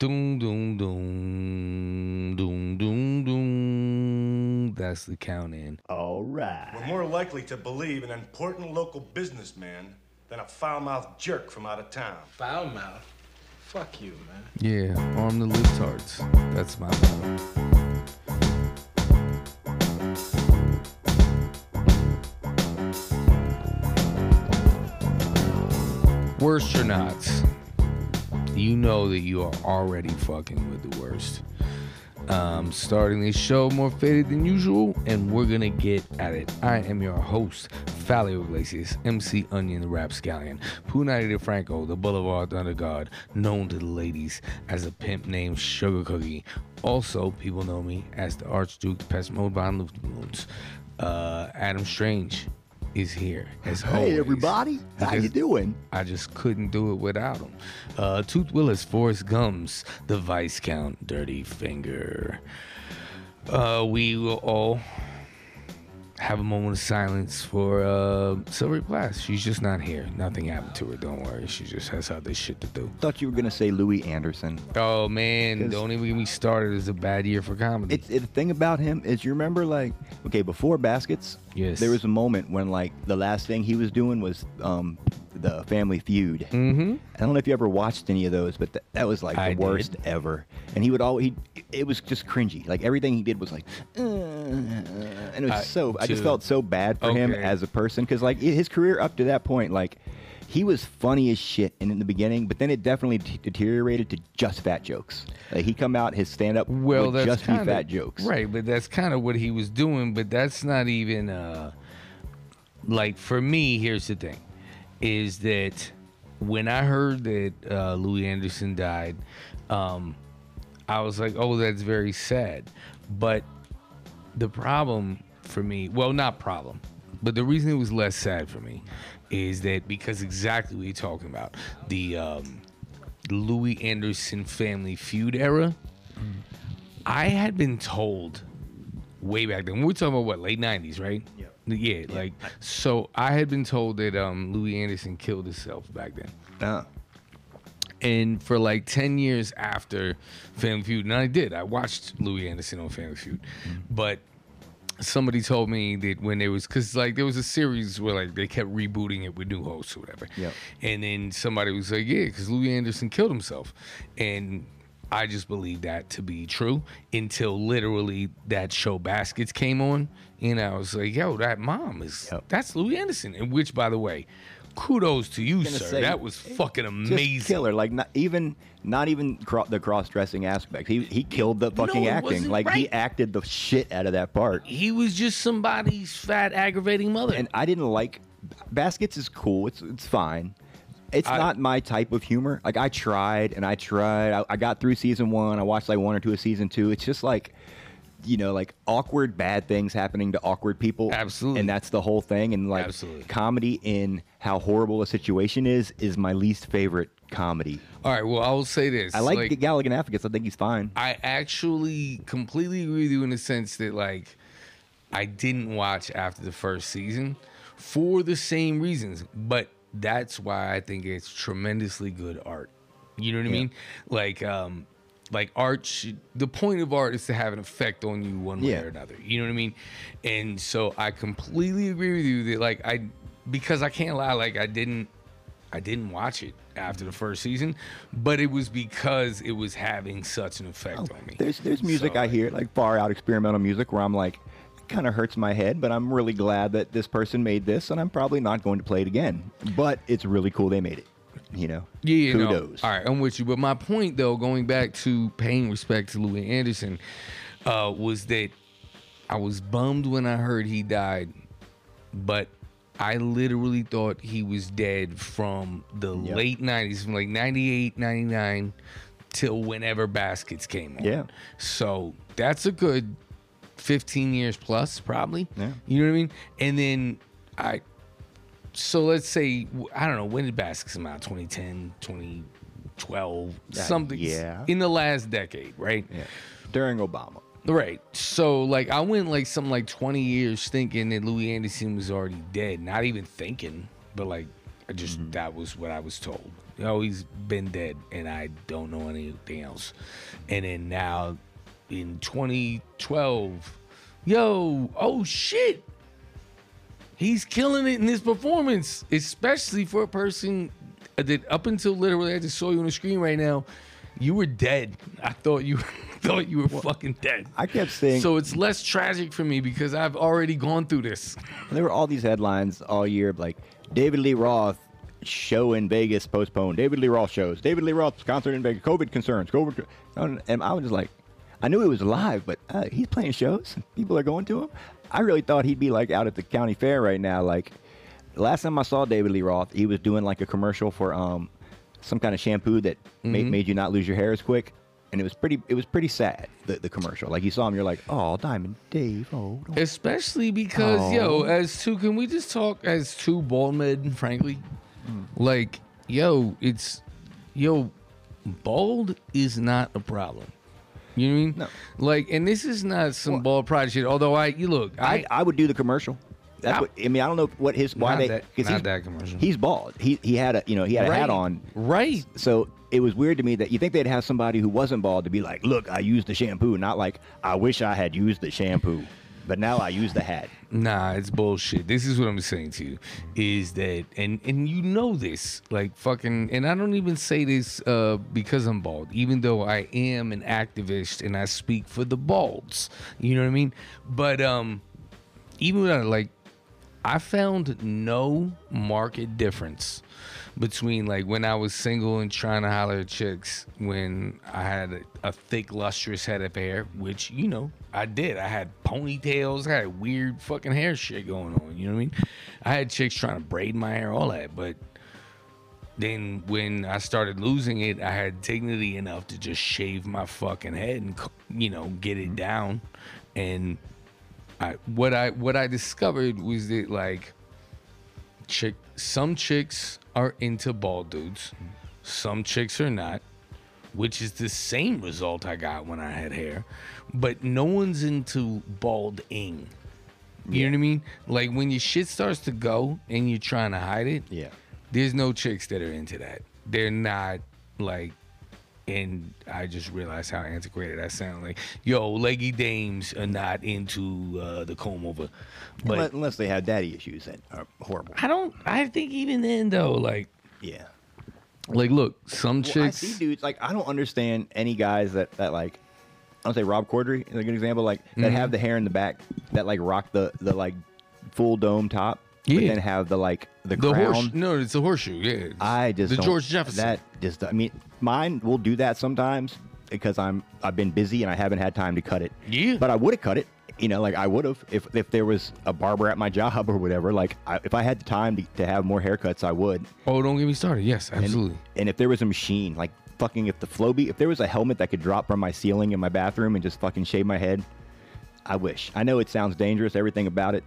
Doom, doom, doom, doom, doom, doom. That's the count in. All right. We're more likely to believe an important local businessman than a foul-mouthed jerk from out of town. Foul-mouthed? Fuck you, man. Yeah, arm the libtards. That's my motto. Worst or not, you know that you are already fucking with the worst. Starting this show more faded than usual, and we're gonna get at it. I am your host, Fally Glacius, MC Onion, the Rapscallion, Punani DeFranco, the Boulevard Thunder God, known to the ladies as a pimp named Sugar Cookie. Also, people know me as the Archduke, the Pest Mode, Von Luftmoons. Adam Strange is here as always. Hey everybody, how you doing? I just couldn't do it without him. Tooth Willis, Forrest Gums, the Vice Count, Dirty Finger. We will all have a moment of silence for Silvery Glass. She's just not here. Nothing happened to her. Don't worry. She just has other shit to do. Thought you were gonna say Louis Anderson. Oh man, don't even get me started. It's a bad year for comedy. The thing about him is, you remember before Baskets. Yes. There was a moment when, the last thing he was doing was the Family Feud. Mm-hmm. I don't know if you ever watched any of those, but that was, the worst ever. And he would always... It was just cringy. Everything he did was and it was I just felt so bad for him as a person. Because, his career up to that point, he was funny as shit in the beginning, but then it definitely deteriorated to just fat jokes. He come out, his stand-up would just be fat jokes. Right, but that's kind of what he was doing, but that's not even... for me, here's the thing, is that when I heard that Louis Anderson died, I was like, oh, that's very sad. But the problem for me... Well, not problem, but the reason it was less sad for me is that because exactly what you're talking about, the Louis Anderson Family Feud era, I had been told way back then. We're talking about what, late 90s, right? Yep. Yeah. So I had been told that Louis Anderson killed himself back then. And for 10 years after Family Feud, and I did. I watched Louis Anderson on Family Feud. Mm-hmm. But somebody told me that when there was, because there was a series where they kept rebooting it with new hosts or whatever. Yep. And then somebody was like, yeah, because Louis Anderson killed himself. And I just believed that to be true until literally that show Baskets came on. And I was like, yo, that mom is, that's Louis Anderson. And which, by the way, kudos to you, sir. That was fucking amazing. Just killer. Not even the cross-dressing aspect. He killed the fucking acting. Right. He acted the shit out of that part. He was just somebody's fat, aggravating mother. And I didn't like... Baskets is cool. It's fine. It's not my type of humor. I tried. I got through season one. I watched one or two of season two. It's just awkward, bad things happening to awkward people. Absolutely. And that's the whole thing. And absolutely. Comedy in how horrible a situation is my least favorite comedy. All right. Well, I will say this. I like Galligan Africans. I think he's fine. I actually completely agree with you in the sense that I didn't watch after the first season for the same reasons. But that's why I think it's tremendously good art. You know what I mean? Art, the point of art is to have an effect on you one way or another. You know what I mean? And so I completely agree with you that because I can't lie, I didn't watch it after the first season, but it was because it was having such an effect on me. There's music I hear, far out experimental music where I'm kind of hurts my head, but I'm really glad that this person made this and I'm probably not going to play it again. But it's really cool they made it. You know, kudos. No. All right, I'm with you. But my point, though, going back to paying respect to Louis Anderson, was that I was bummed when I heard he died, but I literally thought he was dead from the late 90s, from 98, 99, till whenever Baskets came on. Yeah. So that's a good 15 years plus, probably. Yeah. You know what I mean? And then So let's say, I don't know, when did Baskets come out? 2010, 2012, something. Yeah. In the last decade, right? Yeah. During Obama. Right. So, I went, 20 years thinking that Louis Anderson was already dead. Not even thinking, but, I just, that was what I was told. always been dead, and I don't know anything else. And then now in 2012, yo, oh shit, he's killing it in his performance, especially for a person that up until literally I just saw you on the screen right now, you were dead. I thought you were fucking dead. I kept saying, so it's less tragic for me because I've already gone through this. There were all these headlines all year, like David Lee Roth show in Vegas postponed. David Lee Roth shows. David Lee Roth's concert in Vegas. COVID concerns. COVID. And I was just like, I knew he was alive, but he's playing shows. People are going to him. I really thought he'd be like out at the county fair right now. Like last time I saw David Lee Roth, he was doing like a commercial for some kind of shampoo that made you not lose your hair as quick. And it was pretty sad, the commercial. Like, you saw him, you're like, oh, Diamond Dave. Oh, don't. Especially because, yo, as two, can we just talk as two bald men, frankly? Like, yo, bald is not a problem. You know what I mean? No. Like, and this is not some bald pride shit, although I would do the commercial. That's what, I mean, I don't know what his that commercial. He's bald. He had a a hat on. Right. So it was weird to me that you think they'd have somebody who wasn't bald to be like, look, I used the shampoo, not like I wish I had used the shampoo, but now I use the hat. Nah, it's bullshit. This is what I'm saying to you is that, and you know this, like fucking, and I don't even say this because I'm bald, even though I am an activist and I speak for the balds. You know what I mean? But even without like, I found no market difference between like when I was single and trying to holler at chicks, when I had a thick, lustrous head of hair, which, you know, I did. I had ponytails. I had weird fucking hair shit going on. You know what I mean? I had chicks trying to braid my hair, all that. But then when I started losing it, I had dignity enough to just shave my fucking head and, you know, get it down. And what I discovered was that like some chicks are into bald dudes, some chicks are not, which is the same result I got when I had hair. But no one's into balding. You know what I mean? Like when your shit starts to go and you're trying to hide it, there's no chicks that are into that. They're not like. And I just realized how antiquated I sound. Like, yo, leggy dames are not into the comb over, but unless they have daddy issues that are horrible. I think even then though, like, yeah, like look, some chicks. I see dudes like I don't understand any guys that like. I'll say Rob Corddry is a good example. Like that have the hair in the back that like rock the like full dome top. Yeah. But then have the like the crown. It's a horseshoe. Yeah, I just the George Jefferson. That just I mean, mine will do that sometimes because I've been busy and I haven't had time to cut it. Yeah, but I would have cut it. You know, like I would have if there was a barber at my job or whatever. Like if I had the time to have more haircuts, I would. Oh, don't get me started. Yes, absolutely. And if there was a machine, like fucking if there was a helmet that could drop from my ceiling in my bathroom and just fucking shave my head, I wish. I know it sounds dangerous. Everything about it.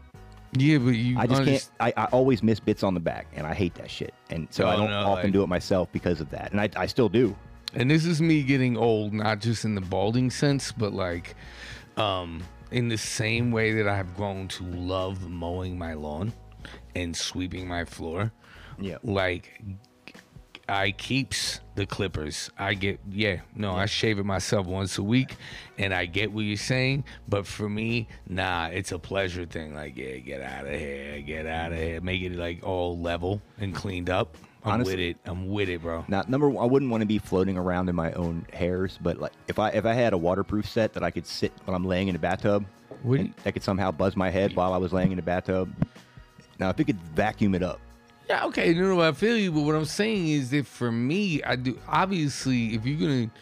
Yeah, but I always miss bits on the back, and I hate that shit. And so I don't often do it myself because of that. And I still do. And this is me getting old, not just in the balding sense, but like in the same way that I have grown to love mowing my lawn and sweeping my floor. Yeah. Like I keeps the clippers. I shave it myself once a week, and I get what you're saying, but for me, nah, it's a pleasure thing. Like, yeah, get out of here, make it like all level and cleaned up. I'm with it, bro. Now, number one, I wouldn't want to be floating around in my own hairs, but like if I had a waterproof set that I could sit when I'm laying in the bathtub, that could somehow buzz my head while I was laying in the bathtub. Now, if it could vacuum it up. Yeah, okay, no, I feel you, but what I'm saying is that for me, I do, obviously, if you're going to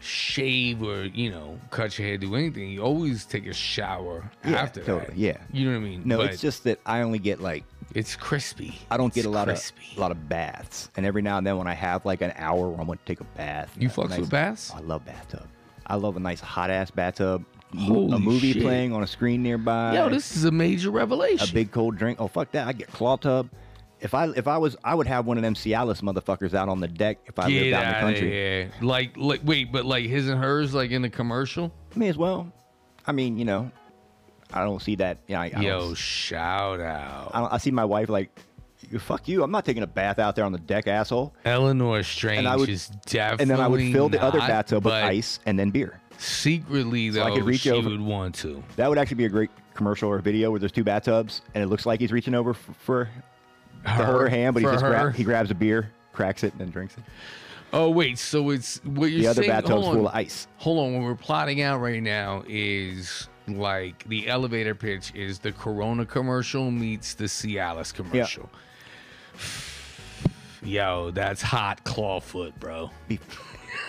shave or, you know, cut your hair, do anything, you always take a shower after that. Yeah, you know what I mean? No, but it's just that I only get, like... It's crispy. I don't get a lot of baths, and every now and then when I have, like, an hour where I'm going to take a bath... You fucks with baths? I love bathtub. I love a nice hot-ass bathtub. A movie playing on a screen nearby. Yo, this is a major revelation. A big cold drink. Oh, fuck that. I get claw tub. I would have one of them Cialis motherfuckers out on the deck if I lived out in the country. Yeah, like, wait, but like his and hers, like in the commercial? May as well. I mean, you know, I don't see that. You know, shout out. I see my wife like fuck you, I'm not taking a bath out there on the deck, asshole. Eleanor Strange is definitely and then I would fill the other bathtub with ice and then beer. Secretly, though, so I could reach over. Would want to. That would actually be a great commercial or video where there's two bathtubs, and it looks like he's reaching over for her hand, but he grabs a beer, cracks it, and then drinks it. Oh, wait, so it's what you're saying. The other bathtub's full of ice. Hold on, what we're plotting out right now is like the elevator pitch is the Corona commercial meets the Cialis commercial. Yep. Yo, that's hot clawfoot, bro.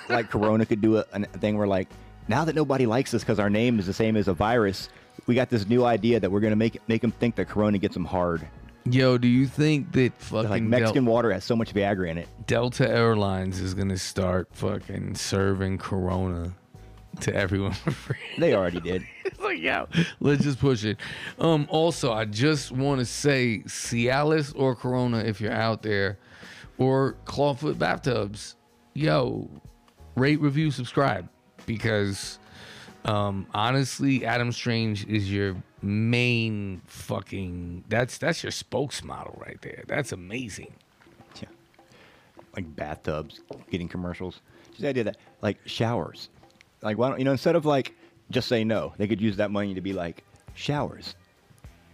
Like Corona could do a thing where like, now that nobody likes us because our name is the same as a virus, we got this new idea that we're going to make them think that Corona gets them hard. Yo, do you think that fucking like Mexican water has so much Viagra in it? Delta Airlines is going to start fucking serving Corona to everyone for free. They already did. It's like, yo, let's just push it. Also, I just want to say Cialis or Corona if you're out there, or clawfoot bathtubs, yo, rate, review, subscribe, because honestly, Adam Strange is your main fucking that's your spokesmodel right there. That's amazing. Yeah, like bathtubs getting commercials. Just the idea that like showers, like why don't you know, instead of like just say no, they could use that money to be like showers.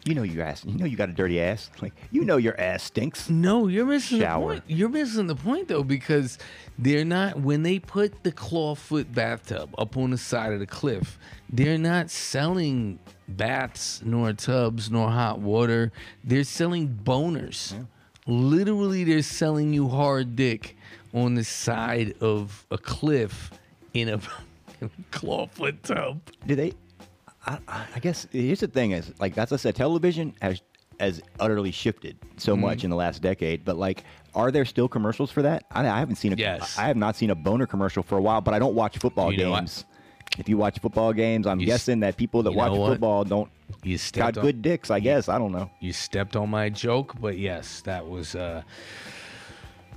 You know your ass. You know you got a dirty ass. Like, you know your ass stinks. No, you're missing the point. You're missing the point though, because they're not, when they put the clawfoot bathtub up on the side of the cliff, they're not selling baths nor tubs nor hot water. They're selling boners. Yeah. Literally, they're selling you hard dick on the side of a cliff in a clawfoot tub. Do they? I guess here's the thing is, like, that's, I said, television has utterly shifted so much in the last decade, but like, are there still commercials for that? I haven't seen I have not seen a boner commercial for a while, but I don't watch football games. If you watch football games, I'm guessing that people that watch football don't got good dicks, I guess. I don't know. You stepped on my joke, but yes, that was,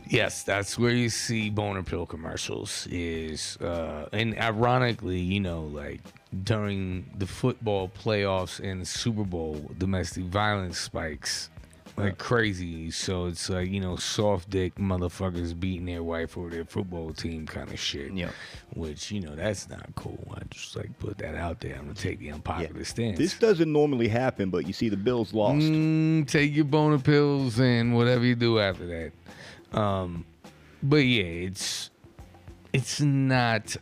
yes, that's where you see boner pill commercials is, and ironically, you know, like, during the football playoffs and the Super Bowl, domestic violence spikes like crazy. So it's like, you know, soft dick motherfuckers beating their wife or their football team kind of shit. Yeah. Which, you know, that's not cool. I just like put that out there. I'm going to take the unpopular stance. This doesn't normally happen, but you see the Bills lost. Take your boner pills and whatever you do after that. But yeah, it's not...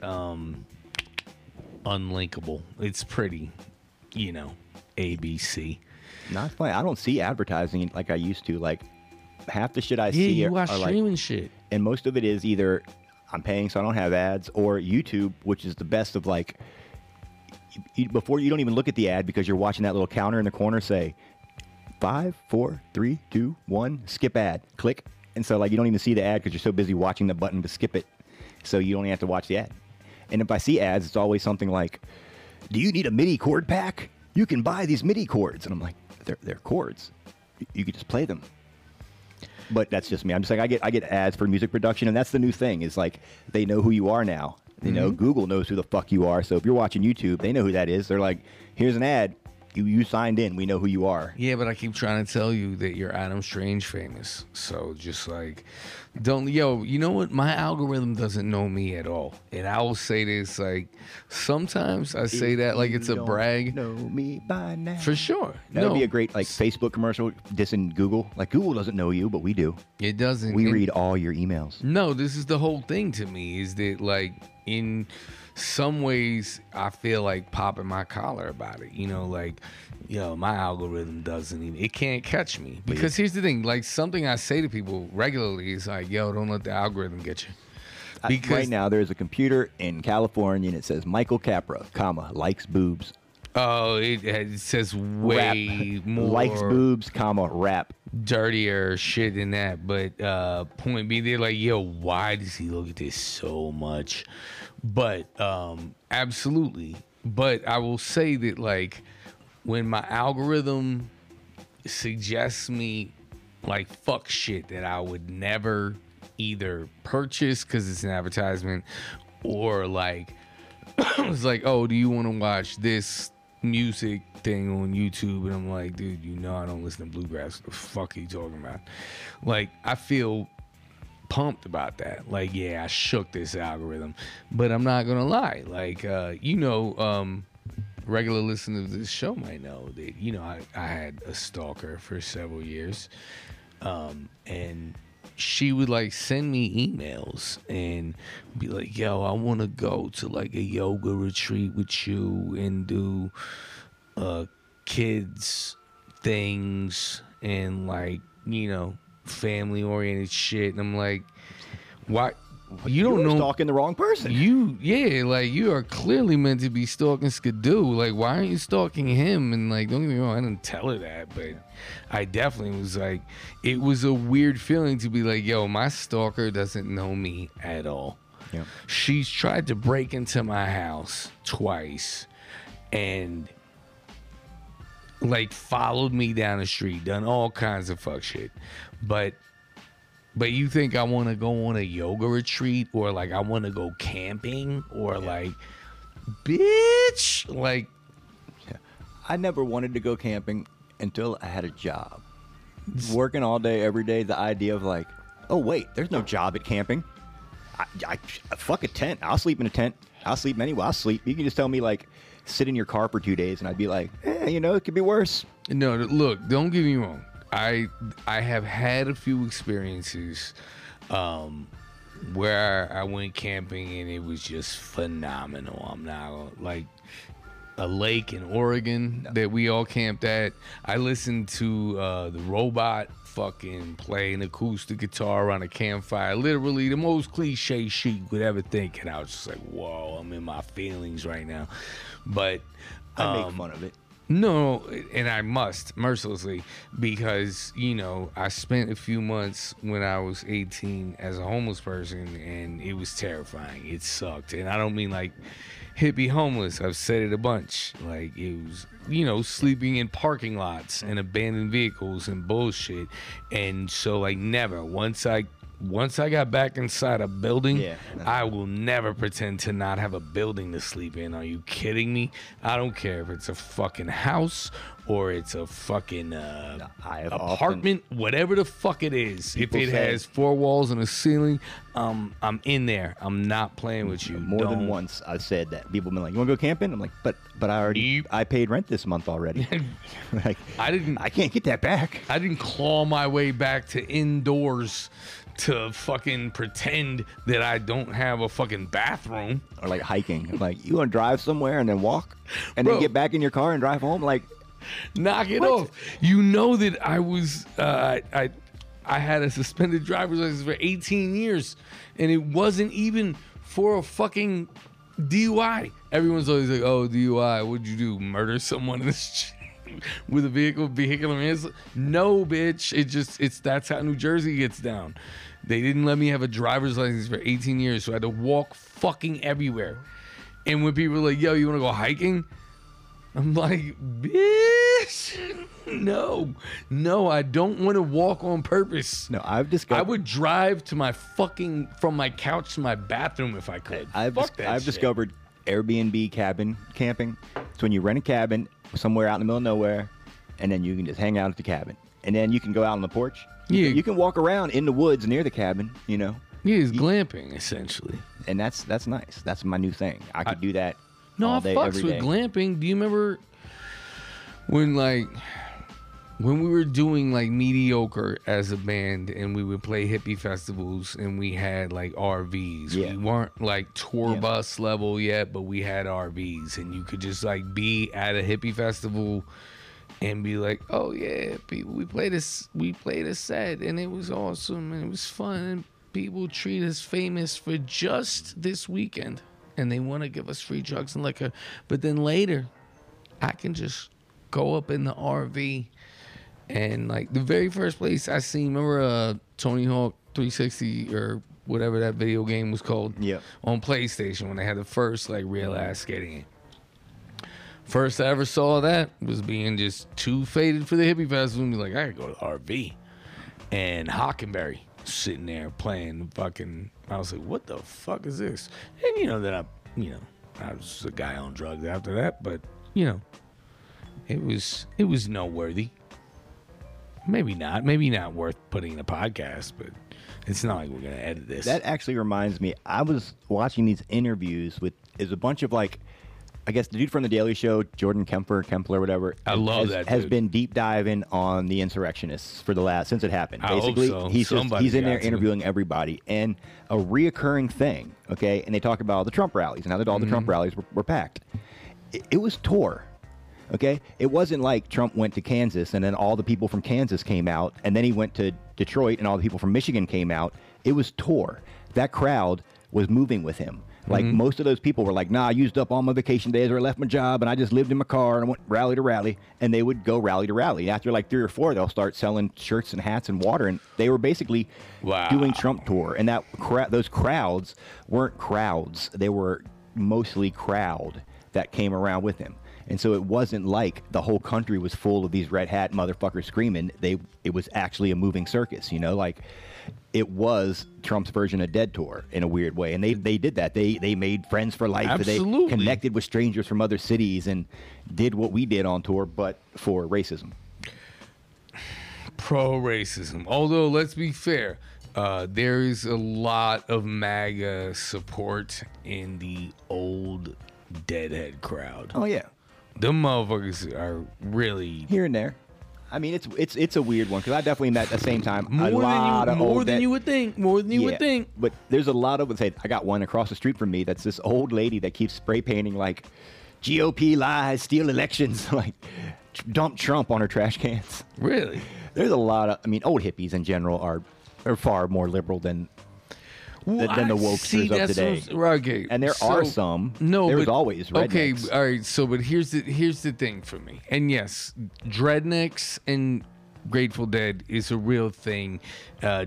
unlinkable. It's pretty, you know, ABC. Not funny. I don't see advertising like I used to. Like half the shit I see you watch are streaming like, shit, and most of it is either I'm paying so I don't have ads, or YouTube, which is the best of like before you don't even look at the ad because you're watching that little counter in the corner say 5, 4, 3, 2, 1, skip ad, click, and so like you don't even see the ad because you're so busy watching the button to skip it, so you only have to watch the ad. And if I see ads, it's always something like, do you need a MIDI chord pack? You can buy these MIDI chords. And I'm like, they're chords. You could just play them. But that's just me. I'm just like, I get ads for music production. And that's the new thing is like, they know who you are now. They know Google knows who the fuck you are. So if you're watching YouTube, they know who that is. They're like, here's an ad. You signed in. We know who you are. Yeah, but I keep trying to tell you that you're Adam Strange famous. So just like, don't, yo, you know what? My algorithm doesn't know me at all. And I will say this, like, sometimes I say that like it's a brag. Know me by now. For sure. That would be a great like Facebook commercial dissing Google. Like Google doesn't know you, but we do. It doesn't. We read all your emails. No, this is the whole thing to me is that like in... some ways I feel like popping my collar about it, you know, like, yo, my algorithm doesn't even, it can't catch me. Because here's the thing, like something I say to people regularly is like, yo, don't let the algorithm get you. Because right now there's a computer in California and it says Michael Capra, comma, likes boobs. Oh, it says way more. Likes boobs, comma, rap. Dirtier shit than that. But point B, they're like, yo, why does he look at this so much? But absolutely. But I will say that, like, when my algorithm suggests me, like, fuck shit that I would never either purchase because it's an advertisement or, like, it's like, oh, do you want to watch this music thing on YouTube, and I'm like, dude, you know I don't listen to bluegrass. What the fuck are you talking about? Like, I feel pumped about that. Like, yeah, I shook this algorithm, but I'm not gonna lie. Like, regular listeners to this show might know that, you know, I had a stalker for several years, and she would like send me emails and be like, yo, I want to go to like a yoga retreat with you and do kids things and like, you know, family oriented shit. And I'm like, why? You don't know, stalking the wrong person. Yeah, like, you are clearly meant to be stalking Skidoo. Like, why aren't you stalking him? And like, don't get me wrong, I didn't tell her that, but I definitely was like, it was a weird feeling to be like, yo, my stalker doesn't know me at all. Yeah. She's tried to break into my house twice and like followed me down the street, done all kinds of fuck shit. But you think I want to go on a yoga retreat or, like, I want to go camping or, like, bitch? Like, yeah. I never wanted to go camping until I had a job. Working all day, every day, the idea of, like, oh, wait, there's no job at camping. I fuck a tent. I'll sleep in a tent. I'll sleep anywhere. I'll sleep. You can just tell me, like, sit in your car for 2 days, and I'd be like, eh, you know, it could be worse. No, look, don't get me wrong. I have had a few experiences where I went camping and it was just phenomenal. I'm not like a lake in Oregon that we all camped at. I listened to the robot fucking play an acoustic guitar on a campfire. Literally the most cliche shit you could ever think. And I was just like, whoa, I'm in my feelings right now. But I make fun of it. No, and I must, mercilessly, because, you know, I spent a few months when I was 18 as a homeless person, and it was terrifying. It sucked. And I don't mean, like, hippie homeless. I've said it a bunch. Like, it was, you know, sleeping in parking lots and abandoned vehicles and bullshit. And so, like, never. Once I got back inside a building, I will never pretend to not have a building to sleep in. Are you kidding me? I don't care if it's a fucking house or it's a fucking apartment, whatever the fuck it is. If it has four walls and a ceiling, I'm in there. I'm not playing with you. More than once I've said that. People have been like, you want to go camping? I'm like, but I paid rent this month already. Like, I can't get that back. I didn't claw my way back to indoors to fucking pretend that I don't have a fucking bathroom. Or like hiking. Like, you want to drive somewhere and then walk? And then get back in your car and drive home? Like, knock it off. You know that I was, I had a suspended driver's license for 18 years. And it wasn't even for a fucking DUI. Everyone's always like, oh, DUI, what'd you do? Murder someone in this shit? With a vehicular manslaughter? No, bitch. That's how New Jersey gets down. They didn't let me have a driver's license for 18 years, so I had to walk fucking everywhere. And when people were like, yo, you want to go hiking? I'm like, bitch, no, I don't want to walk on purpose. No, I've discovered. I would drive to my fucking, from my couch to my bathroom if I could. I've discovered Airbnb cabin camping. It's when you rent a cabin somewhere out in the middle of nowhere, and then you can just hang out at the cabin, and then you can go out on the porch. You can walk around in the woods near the cabin, you know. Yeah, it's glamping essentially, and that's nice. That's my new thing. I could do that. No, all day, I fucks with glamping. Do you remember when we were doing like Mediocre as a band, and we would play hippie festivals, and we had like RVs? Yeah. We weren't like tour bus level yet, but we had RVs, and you could just like be at a hippie festival and be like, oh yeah, people, we played a set, and it was awesome, and it was fun, and people treat us famous for just this weekend. And they want to give us free drugs and liquor. But then later, I can just go up in the RV. And, like, the very first place I seen, remember Tony Hawk 360 or whatever that video game was called? Yeah. On PlayStation when they had the first, like, real-ass skating game. First I ever saw that was being just too faded for the hippie festival. And be like, I could go to the RV. And Hockenberry sitting there playing fucking... I was like, what the fuck is this? And, you know, I was a guy on drugs after that, but, you know, It was noteworthy. Maybe not worth putting in a podcast, but it's not like we're going to edit this. That actually reminds me, I was watching these interviews with, is a bunch of like, I guess the dude from The Daily Show, Jordan Kempler, whatever. I love that dude. Has been deep diving on the insurrectionists since it happened. Basically, I hope so. He's in there interviewing everybody, and a reoccurring thing, okay? And they talk about the Trump rallies and how that all the Trump rallies were packed. It was tore. Okay, it wasn't like Trump went to Kansas and then all the people from Kansas came out, and then he went to Detroit and all the people from Michigan came out. It was tore. That crowd was moving with him. Like most of those people were like, nah, I used up all my vacation days or I left my job and I just lived in my car and I went rally to rally. And they would go rally to rally. After like 3 or 4, they'll start selling shirts and hats and water. And they were basically doing Trump tour. And that those crowds weren't crowds. They were mostly crowd that came around with him. And so it wasn't like the whole country was full of these red hat motherfuckers screaming. It was actually a moving circus, you know, like it was Trump's version of Dead Tour in a weird way. And they did that. They made friends for life. Absolutely. They connected with strangers from other cities and did what we did on tour, but for racism. Pro-racism. Although, let's be fair, there is a lot of MAGA support in the old Deadhead crowd. Oh, yeah. Them motherfuckers are really here and there. I mean, it's a weird one because I definitely met at the same time more than you would think. But there's a lot of I got one across the street from me that's this old lady that keeps spray painting like GOP lies, steal elections, like dump Trump on her trash cans. Really? There's a lot of. I mean, old hippies in general are far more liberal than the wokesters of today. Okay, and there are some. No, there's always rednecks. Okay, all right. So, but here's the thing for me. And yes, dreadnecks and Grateful Dead is a real thing.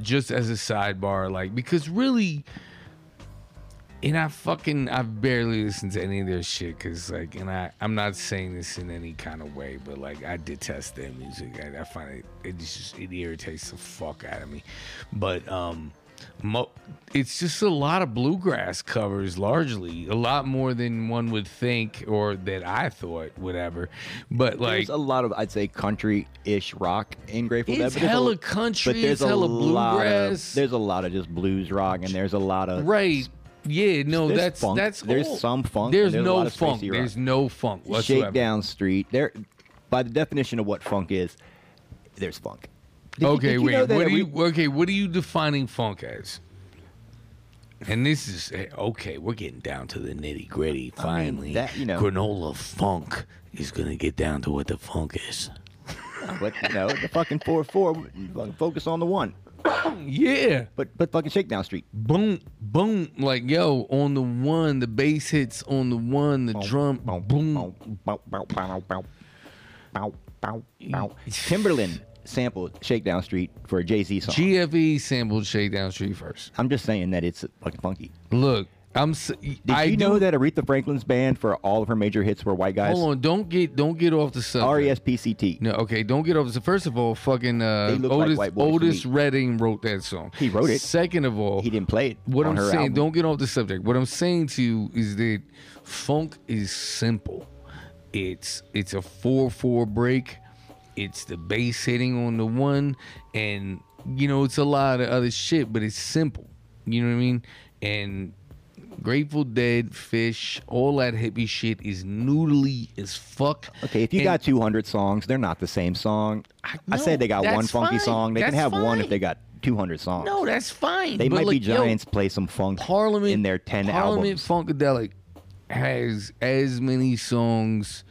Just as a sidebar, because really, and I've barely listened to any of their shit because I'm not saying this in any kind of way, but I detest their music. I find it irritates the fuck out of me. But it's just a lot of bluegrass covers, largely a lot more than one would think or that I thought, whatever. But there's a lot of, I'd say, country-ish rock in Grateful Dead. It's hella country. But there's hella bluegrass. There's a lot of just blues rock, and there's a lot of Yeah, no, that's funk. There's some funk. There's no funk. There's no funk whatsoever. Shakedown Street. There, by the definition of what funk is, there's funk. What are you defining funk as? And this is we're getting down to the nitty gritty. Finally, Granola Funk is gonna get down to what the funk is. But the fucking 4/4, focus on the one. Yeah, but fucking Shakedown Street. Boom, boom, on the one, the bass hits on the one, the drum, boom, bow. Timberland sampled Shakedown Street for a Jay-Z song. GFE sampled Shakedown Street first. I'm just saying that it's fucking funky. Look, Did you know that Aretha Franklin's band for all of her major hits were white guys? Hold on, don't get off the subject. R-E-S-P-C-T. No, okay, don't get off the subject. First of all, fucking Otis Redding wrote that song. He wrote it. Second of all, he didn't play it. What I'm saying, album. Don't get off the subject. What I'm saying to you is that funk is simple. It's a 4/4 break. It's the bass hitting on the one, and it's a lot of other shit, but it's simple. You know what I mean? And Grateful Dead, Fish, all that hippie shit is noodly as fuck. Okay, if you got 200 songs, they're not the same song. I said they got one funky song. They can have one if they got 200 songs. No, that's fine. They might be giants. Play some funk in their 10 albums. Parliament Funkadelic has as many songs.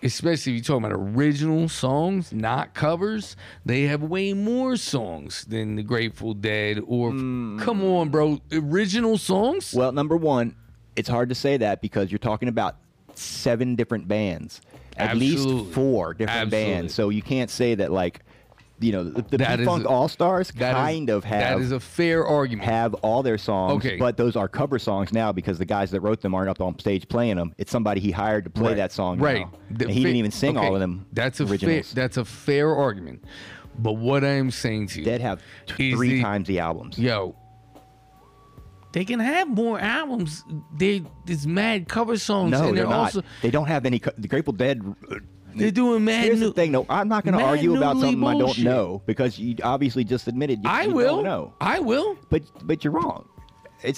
Especially if you're talking about original songs, not covers, they have way more songs than the Grateful Dead or... Come on, bro. Original songs? Well, number one, it's hard to say that because you're talking about 7 different bands. At least 4 different bands. So you can't say that, the P-Funk All-Stars kind of have... That is a fair argument. ...have all their songs, but those are cover songs now because the guys that wrote them aren't up on stage playing them. It's somebody he hired to play that song now. And he didn't even sing all of them. That's a fair argument. But what I am saying to you... Dead have 3 times the albums. Yo, they can have more albums. There's mad cover songs. No, they're not. They don't have any... The Grateful Dead... They're doing mad. Here's the thing, though. I'm not going to argue about something bullshit. I don't know, because you obviously just admitted you don't know. I will. But you're wrong.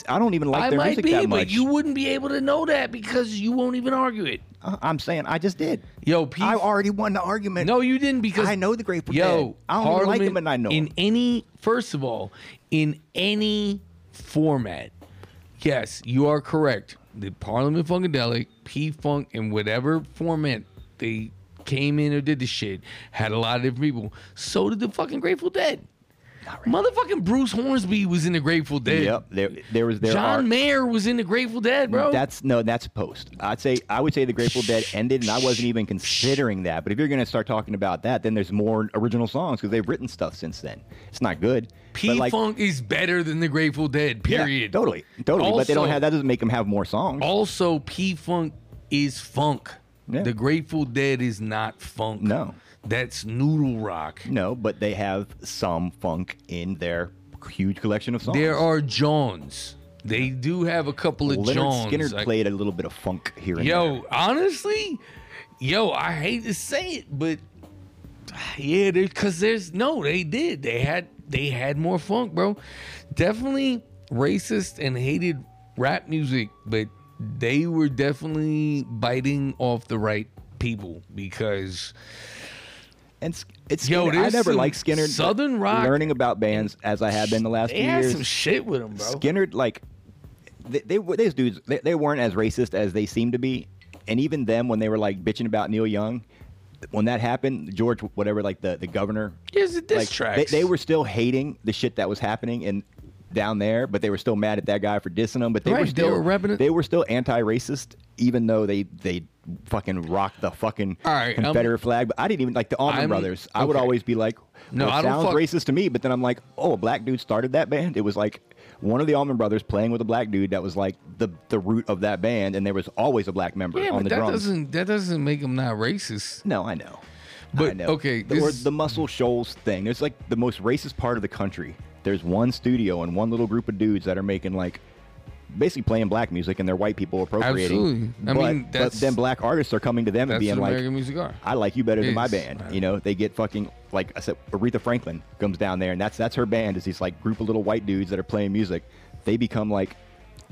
I don't even like their music that much. But you wouldn't be able to know that because you won't even argue it. I'm saying I just did. Yo, Pete, I already won the argument. No, you didn't, because I know the Grateful Dead. Yo, I don't Parliament, like them, and I know in them. Any, first of all, in any format, yes, you are correct. The Parliament Funkadelic, P-Funk, and whatever format they came in or did this shit, had a lot of different people. So did the fucking Grateful Dead. Right. Motherfucking Bruce Hornsby was in the Grateful Dead. Yep, there was there. John Mayer was in the Grateful Dead, bro. That's Post. I would say the Grateful Dead ended, and I wasn't even considering that. But if you're gonna start talking about that, then there's more original songs because they've written stuff since then. It's not good. P-Funk is better than the Grateful Dead. Period. Yeah, totally. Also, but they don't have that. Doesn't make them have more songs. Also, P-Funk is funk. Yeah. The Grateful Dead is not funk. No. That's noodle rock. No, but they have some funk in their huge collection of songs. There are Johns. They do have a couple of Leonard Johns. Skinner played a little bit of funk here and there. Honestly, I hate to say it, but yeah, because they did. They had more funk, bro. Definitely racist and hated rap music, but they were definitely biting off the right people because. And it's Skinner. I never liked Skinner. Southern rock. Learning about bands as I have been the last few years. They had some shit with them, bro. Skinner, like, these dudes, they weren't as racist as they seemed to be. And even them, when they were, like, bitching about Neil Young, when that happened, George, whatever, like, the governor. Here's the diss track. They were still hating the shit that was happening down there, but they were still mad at that guy for dissing them. But they were still anti-racist, even though they fucking rocked the fucking Confederate flag. But I didn't even like the Allman Brothers. I would always be like, sounds racist to me. But then I'm like, oh, a black dude started that band. It was like one of the Allman Brothers playing with a black dude that was like the root of that band, and there was always a black member on the drums. That doesn't make them not racist. No, I know. But the Muscle Shoals thing. It's like the most racist part of the country. There's one studio and one little group of dudes that are making, like, basically playing black music, and they're white people appropriating. Absolutely. But then black artists are coming to them and being like, American music are. I like you better than my band. Right. You know, they get fucking, like I said, Aretha Franklin comes down there, and that's her band, is these, like, group of little white dudes that are playing music. They become, like,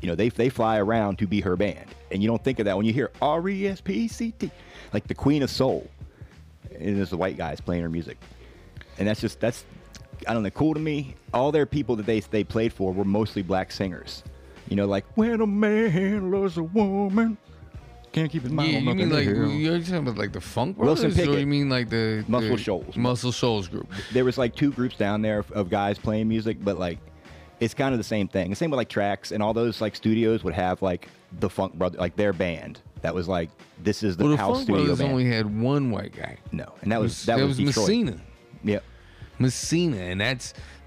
you know, they fly around to be her band. And you don't think of that when you hear R-E-S-P-C-T, like the Queen of Soul. And there's the white guys playing her music. And that's I don't know, cool to me. All their people that they played for were mostly black singers. You know, like, when a man loves a woman, can't keep his mind on nothing. Like, you're talking about, like, the Funk Brothers? Or you mean, like, the Muscle Shoals. Muscle Shoals group. There was, like, two groups down there of guys playing music, but, like, it's kind of the same thing. The same with, like, Trax, and all those, like, studios would have, like, the Funk Brothers, like, their band. That was, like, this is the house studio band. The Funk Brothers only had one white guy. No, and that was Messina. Yep. Messina, and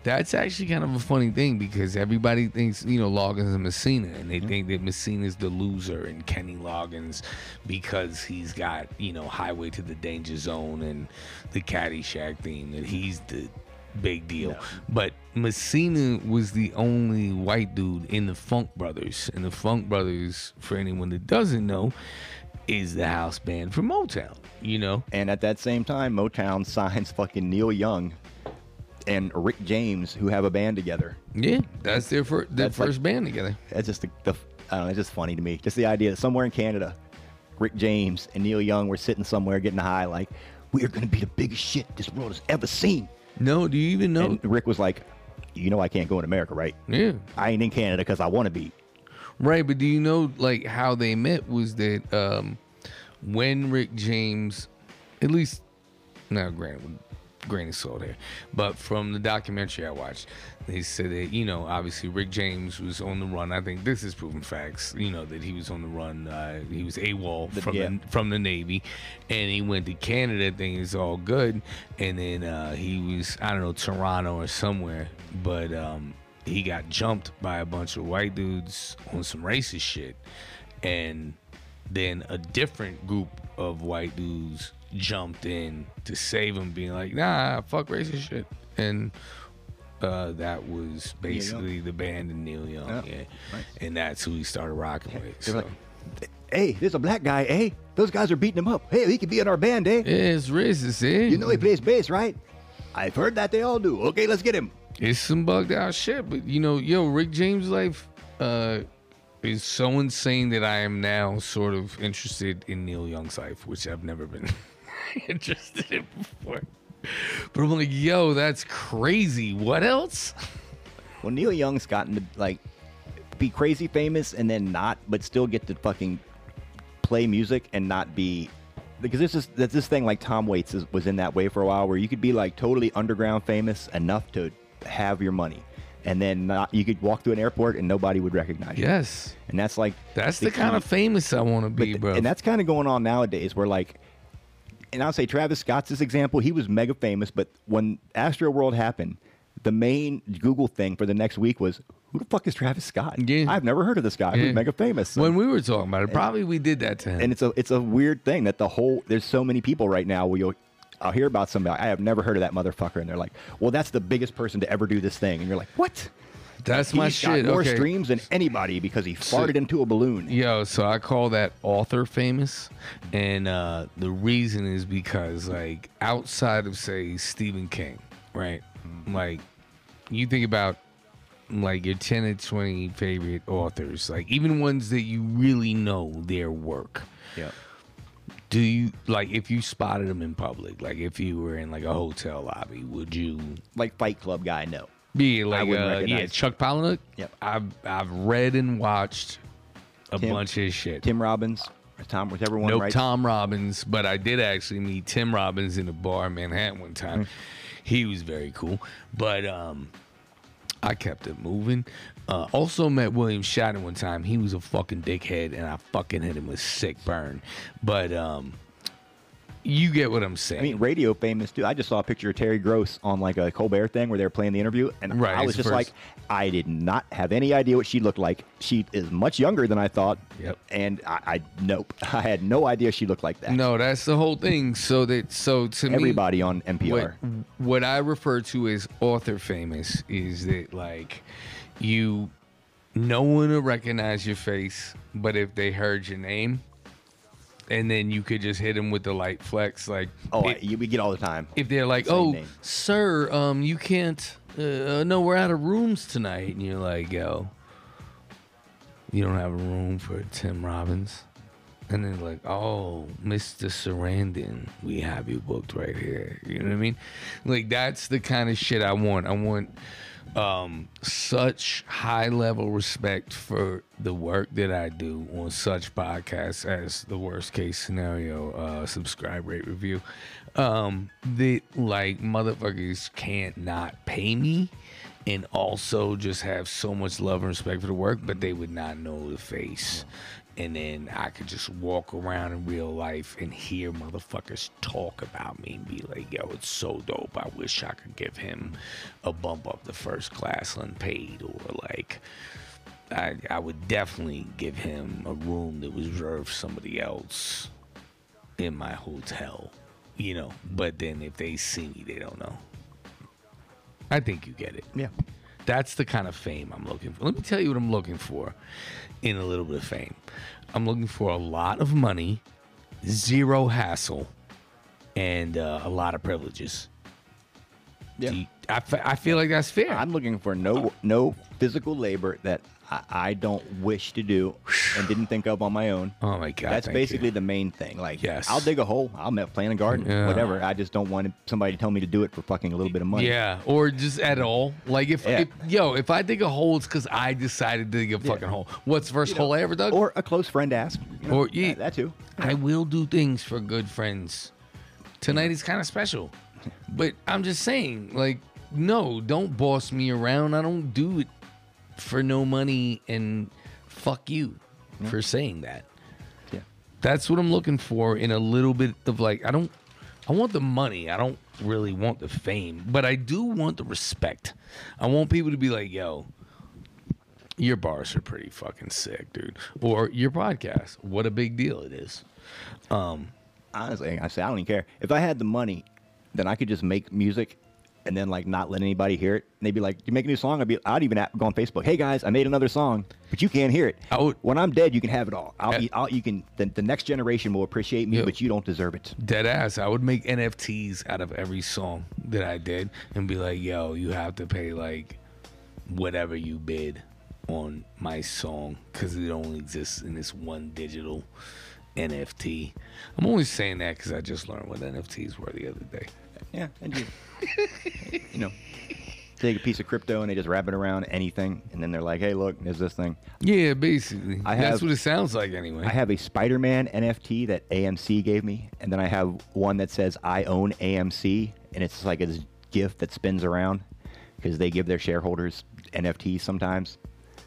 that's actually kind of a funny thing because everybody thinks, you know, Loggins and Messina, and they think that Messina's the loser and Kenny Loggins because he's got, you know, Highway to the Danger Zone and the Caddyshack theme, that he's the big deal. No. But Messina was the only white dude in the Funk Brothers, and the Funk Brothers, for anyone that doesn't know, is the house band for Motown, you know? And at that same time, Motown signs fucking Neil Young and Rick James, who have a band together. Yeah, that's their first band together. That's just I don't know, it's just funny to me. Just the idea that somewhere in Canada, Rick James and Neil Young were sitting somewhere getting high, like, we are going to be the biggest shit this world has ever seen. No, do you even know? And Rick was like, you know I can't go in America, right? Yeah. I ain't in Canada because I want to be. Right, but do you know, like, how they met was that when Rick James, at least, now granted, grain of salt here, but from the documentary I watched, they said that, you know, obviously Rick James was on the run. I think this is proven facts, you know, that he was on the run. He was AWOL from the Navy, and he went to Canada. Things all good, and then he was, I don't know, Toronto or somewhere, but he got jumped by a bunch of white dudes on some racist shit, and then a different group of white dudes jumped in to save him, being like, nah, fuck racist shit. And that was basically the band and Neil Young. Yeah. Nice. And that's who he started rocking with. Hey, there's a black guy, eh? Those guys are beating him up. Hey, he could be in our band, eh? Yeah, it's racist, eh? You know he plays bass, right? I've heard that they all do. Okay, let's get him. It's some bugged out shit, but you know, yo, Rick James' life is so insane that I am now sort of interested in Neil Young's life, which I've never been interested in before. But I'm like, yo, that's crazy. What else? Well, Neil Young's gotten to, like, be crazy famous and then not, but still get to fucking play music and not be... Because this thing like Tom Waits was in that way for a while, where you could be like totally underground famous enough to have your money, and then not, you could walk through an airport and nobody would recognize you. Yes. And that's like... That's the kind of famous I want to be, bro. And that's kind of going on nowadays, where like... And I'll say Travis Scott's this example. He was mega famous, but when Astroworld happened, the main Google thing for the next week was, who the fuck is Travis Scott? Yeah. I've never heard of this guy. Yeah. He's mega famous. So. When we were talking about it, probably we did that to him. And it's a weird thing that the whole... There's so many people right now where I'll hear about somebody, I have never heard of that motherfucker. And they're like, well, that's the biggest person to ever do this thing. And you're like, what? That's my shit. He's got more streams than anybody because he farted into a balloon. Yo, so I call that author famous. And the reason is because, like, outside of, say, Stephen King, right? Like, you think about, like, your 10 or 20 favorite authors, like, even ones that you really know their work. Yeah. Do you, like, if you spotted them in public, like, if you were in, like, a hotel lobby, would you... Like Fight Club guy, no. Be like, Chuck Palahniuk. Yep. I've read and watched a bunch of his shit. Tim Robbins, or Tom, whichever one. Nope, Tom Robbins. But I did actually meet Tim Robbins in a bar in Manhattan one time. He was very cool. But I kept it moving. Also met William Shatner one time. He was a fucking dickhead, and I fucking hit him with sick burn. But you get what I'm saying. I mean, radio famous too. I just saw a picture of Terry Gross on like a Colbert thing where they were playing the interview, and I was just like, I did not have any idea what she looked like. She is much younger than I thought. Yep. And I had no idea she looked like that. No, that's the whole thing. So to me, everybody on NPR. What I refer to as author famous is that, like, no one will recognize your face, but if they heard your name. And then you could just hit them with the light flex, like, oh, we get all the time. If they're like, oh, name. Sir, you can't. No, we're out of rooms tonight, and you're like, yo, you don't have a room for Tim Robbins. And then like, oh, Mr. Sarandon, we have you booked right here. You know what I mean? Like, that's the kind of shit I want. I want such high level respect for the work that I do on such podcasts as The Worst Case Scenario, Subscribe, Rate, Review, that, like, motherfuckers can't not pay me, and also just have so much love and respect for the work, but they would not know the face. And then I could just walk around in real life and hear motherfuckers talk about me and be like, yo, it's so dope. I wish I could give him a bump up to first class unpaid, or like I would definitely give him a room that was reserved for somebody else in my hotel, you know. But then if they see me, they don't know. I think you get it. Yeah. That's the kind of fame I'm looking for. Let me tell you what I'm looking for in a little bit of fame. I'm looking for a lot of money, zero hassle, and a lot of privileges. Yeah. I feel like that's fair. I'm looking for no physical labor that I don't wish to do and didn't think of on my own. Oh, my God. That's basically the main thing. Like, yes. I'll dig a hole. I'll plant a garden, whatever. I just don't want somebody to tell me to do it for fucking a little bit of money. Yeah, or just at all. Like, if I dig a hole, it's because I decided to dig a fucking hole. What's the first hole I ever dug? Or a close friend asked. You know, or that too. Yeah. I will do things for good friends. Tonight is kind of special. But I'm just saying, like, no, don't boss me around. I don't do it for no money, and fuck you for saying that. Yeah, that's what I'm looking for in a little bit of, like, I want the money. I don't really want the fame, but I do want the respect. I want people to be like, yo, your bars are pretty fucking sick, dude, or your podcast, what a big deal it is. Honestly, I don't even care. If I had the money, then I could just make music and then like not let anybody hear it. And they'd be like, you make a new song? I'd even go on Facebook. Hey guys, I made another song, but you can't hear it. When I'm dead, you can have it all. The next generation will appreciate me, but you don't deserve it. Dead ass. I would make NFTs out of every song that I did and be like, yo, you have to pay like whatever you bid on my song because it only exists in this one digital NFT. I'm only saying that because I just learned what NFTs were the other day. Yeah, and you know, take a piece of crypto and they just wrap it around anything, and then they're like, "Hey, look, there's this thing." Yeah, basically. That's what it sounds like, anyway. I have a Spider-Man NFT that AMC gave me, and then I have one that says "I own AMC," and it's like a gift that spins around because they give their shareholders NFTs sometimes.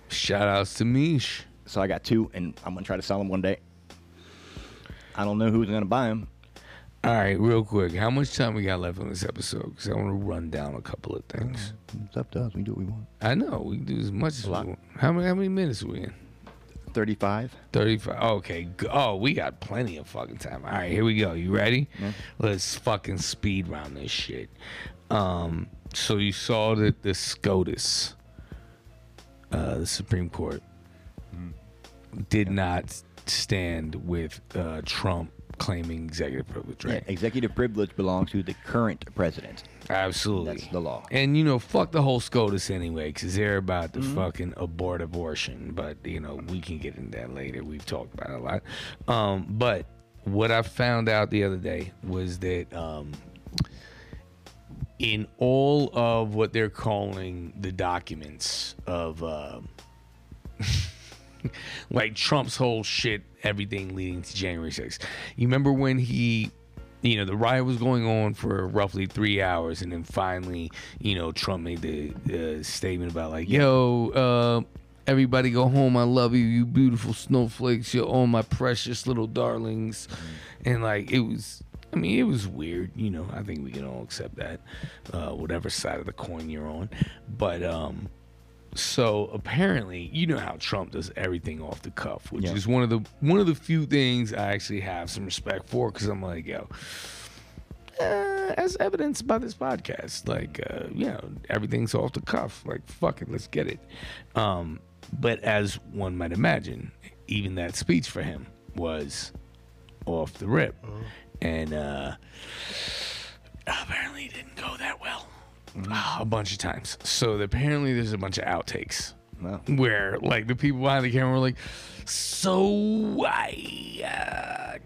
Shout outs to Mish. So I got two, and I'm gonna try to sell them one day. I don't know who's gonna buy them. All right, real quick. How much time we got left on this episode? Because I want to run down a couple of things. It's up to us. We can do what we want. I know. We can do as much as we want. How many minutes are we in? 35. 35. Okay. Oh, we got plenty of fucking time. All right, here we go. You ready? Yeah. Let's fucking speed round this shit. So you saw that the SCOTUS, the Supreme Court, did not stand with Trump claiming executive privilege, right? Yeah, executive privilege belongs to the current president. Absolutely. That's the law. And, you know, fuck the whole SCOTUS anyway, because they're about to fucking abort abortion. But, you know, we can get into that later. We've talked about it a lot. But what I found out the other day was that in all of what they're calling the documents of... like Trump's whole shit, everything leading to January 6th. You remember when he, you know, the riot was going on for roughly 3 hours, and then finally, you know, Trump made the statement about like, yo, everybody go home. I love you, you beautiful snowflakes. You're all my precious little darlings. And like, it was weird. You know, I think we can all accept that, whatever side of the coin you're on. But, so apparently, you know how Trump does everything off the cuff, which is one of the few things I actually have some respect for, because I'm like, yo, as evidenced by this podcast, like, everything's off the cuff. Like, fuck it, let's get it. But as one might imagine, even that speech for him was off the rip, and apparently it didn't go that well. A bunch of times. So apparently there's a bunch of outtakes where like the people behind the camera were like, so I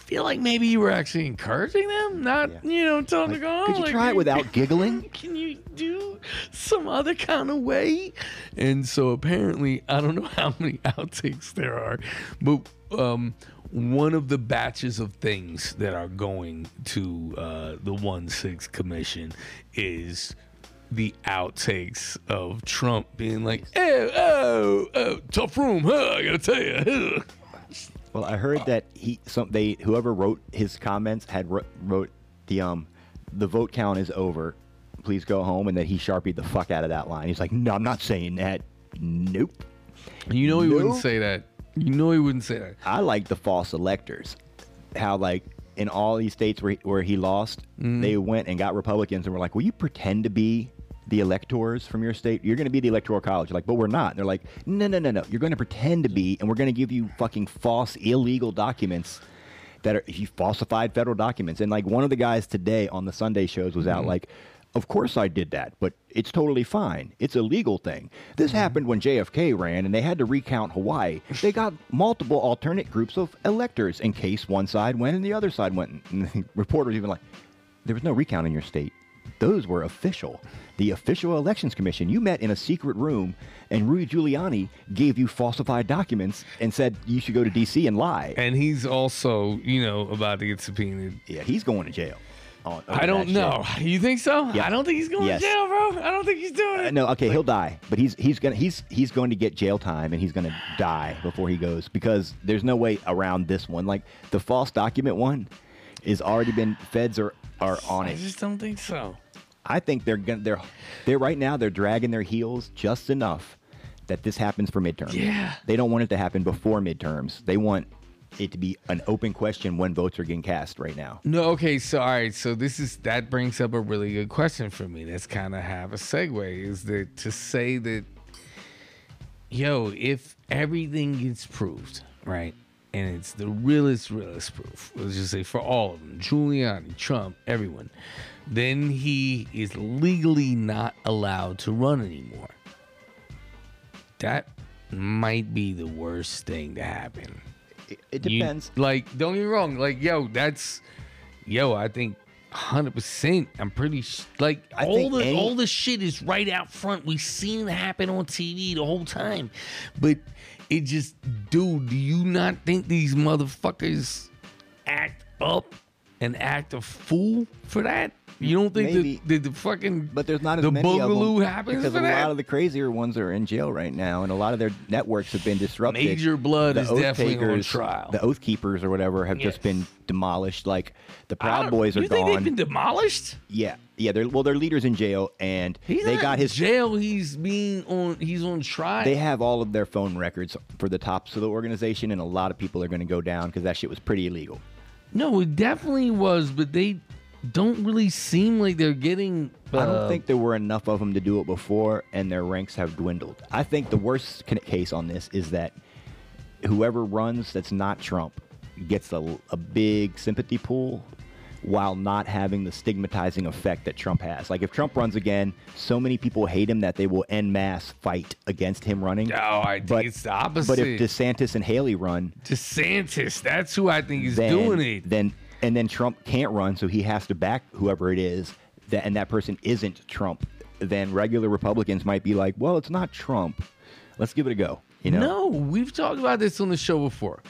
feel like maybe you were actually encouraging them, not you know, telling them to go on. Could you try it without giggling? Can you do some other kind of way? And so apparently, I don't know how many outtakes there are, but one of the batches of things that are going to the 1/6 Commission is the outtakes of Trump being like, tough room, huh? I gotta tell you. Well, I heard that whoever wrote his comments had wrote the vote count is over, please go home, and that he sharpied the fuck out of that line. He's like, no, I'm not saying that. Nope. You know he wouldn't say that. You know he wouldn't say that. I like the false electors. How, like, in all these states where he lost, they went and got Republicans and were like, will you pretend to be the electors from your state? You're going to be the Electoral College. Like, but we're not. And they're like, no. You're going to pretend to be, and we're going to give you fucking false, illegal documents that are falsified federal documents. And, like, one of the guys today on the Sunday shows was out like, of course I did that, but it's totally fine. It's a legal thing. This happened when JFK ran and they had to recount Hawaii. They got multiple alternate groups of electors in case one side went and the other side went. And the reporter was even like, there was no recount in your state. Those were official. The official elections commission. You met in a secret room and Rudy Giuliani gave you falsified documents and said you should go to D.C. and lie. And he's also, you know, about to get subpoenaed. Yeah, he's going to jail. I don't know. Shit. You think so? Yeah. I don't think he's going to jail, bro. I don't think he's doing it. No, okay, he'll die, but he's going to get jail time, and he's going to die before he goes, because there's no way around this one. Like the false document one is already been feds are on it. I just don't think so. I think they're right now they're dragging their heels just enough that this happens for midterms. Yeah, they don't want it to happen before midterms. They want it to be an open question when votes are getting cast right now. No, okay, so all right, so that brings up a really good question for me. That's kind of have a segue. Is that to say that, yo, if everything gets proved, right, and it's the realest proof, let's just say for all of them, Giuliani, Trump, everyone, then he is legally not allowed to run anymore. That might be the worst thing to happen. It depends. Don't get me wrong. I think 100%. I'm pretty all the shit is right out front. We've seen it happen on TV the whole time. But it just, dude, do you not think these motherfuckers act up and act a fool for that? You don't think the fucking, but there's not as the many boogaloo of them happens because for a lot of the crazier ones are in jail right now, and a lot of their networks have been disrupted. Major Blood is definitely on trial. The Oath Keepers or whatever have just been demolished. Like the Proud Boys are gone. You think they've been demolished? Yeah, yeah. Their leader's in jail, and they got his jail. He's on trial. They have all of their phone records for the tops of the organization, and a lot of people are going to go down because that shit was pretty illegal. No, it definitely was, but they don't really seem like they're getting... I don't think there were enough of them to do it before, and their ranks have dwindled. I think the worst case on this is that whoever runs that's not Trump gets a big sympathy pool while not having the stigmatizing effect that Trump has. Like, if Trump runs again, so many people hate him that they will en masse fight against him running. Oh, I think it's the opposite. But if DeSantis and Haley run... DeSantis, that's who I think is doing it. And then Trump can't run, so he has to back whoever it is, and that person isn't Trump. Then regular Republicans might be like, well, it's not Trump. Let's give it a go. You know? No, we've talked about this on the show before.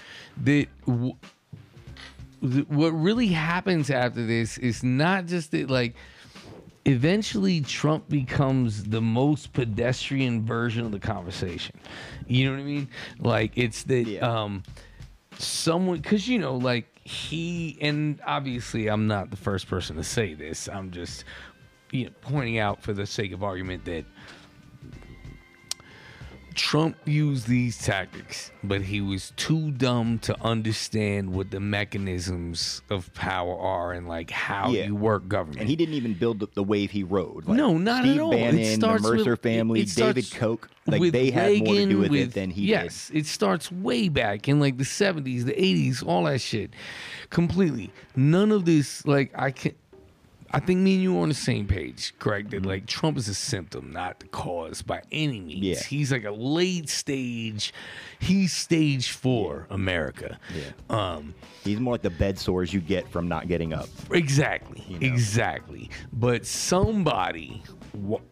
What really happens after this is not just that, eventually Trump becomes the most pedestrian version of the conversation. You know what I mean? It's that someone, because, he, and obviously I'm not the first person to say this, I'm just pointing out for the sake of argument that Trump used these tactics, but he was too dumb to understand what the mechanisms of power are and how you work government. And he didn't even build up the wave he rode. No, not Steve at all. Bannon, it starts the Mercer family, David Koch. They had Reagan, more to do with it than he did. Yes, it starts way back in the 70s, the 80s, all that shit. Completely. None of this, I think me and you are on the same page, correct? That Trump is a symptom, not the cause by any means. Yeah. He's a late stage. He's stage 4 America. Yeah. He's more like the bed sores you get from not getting up. Exactly. Exactly. But somebody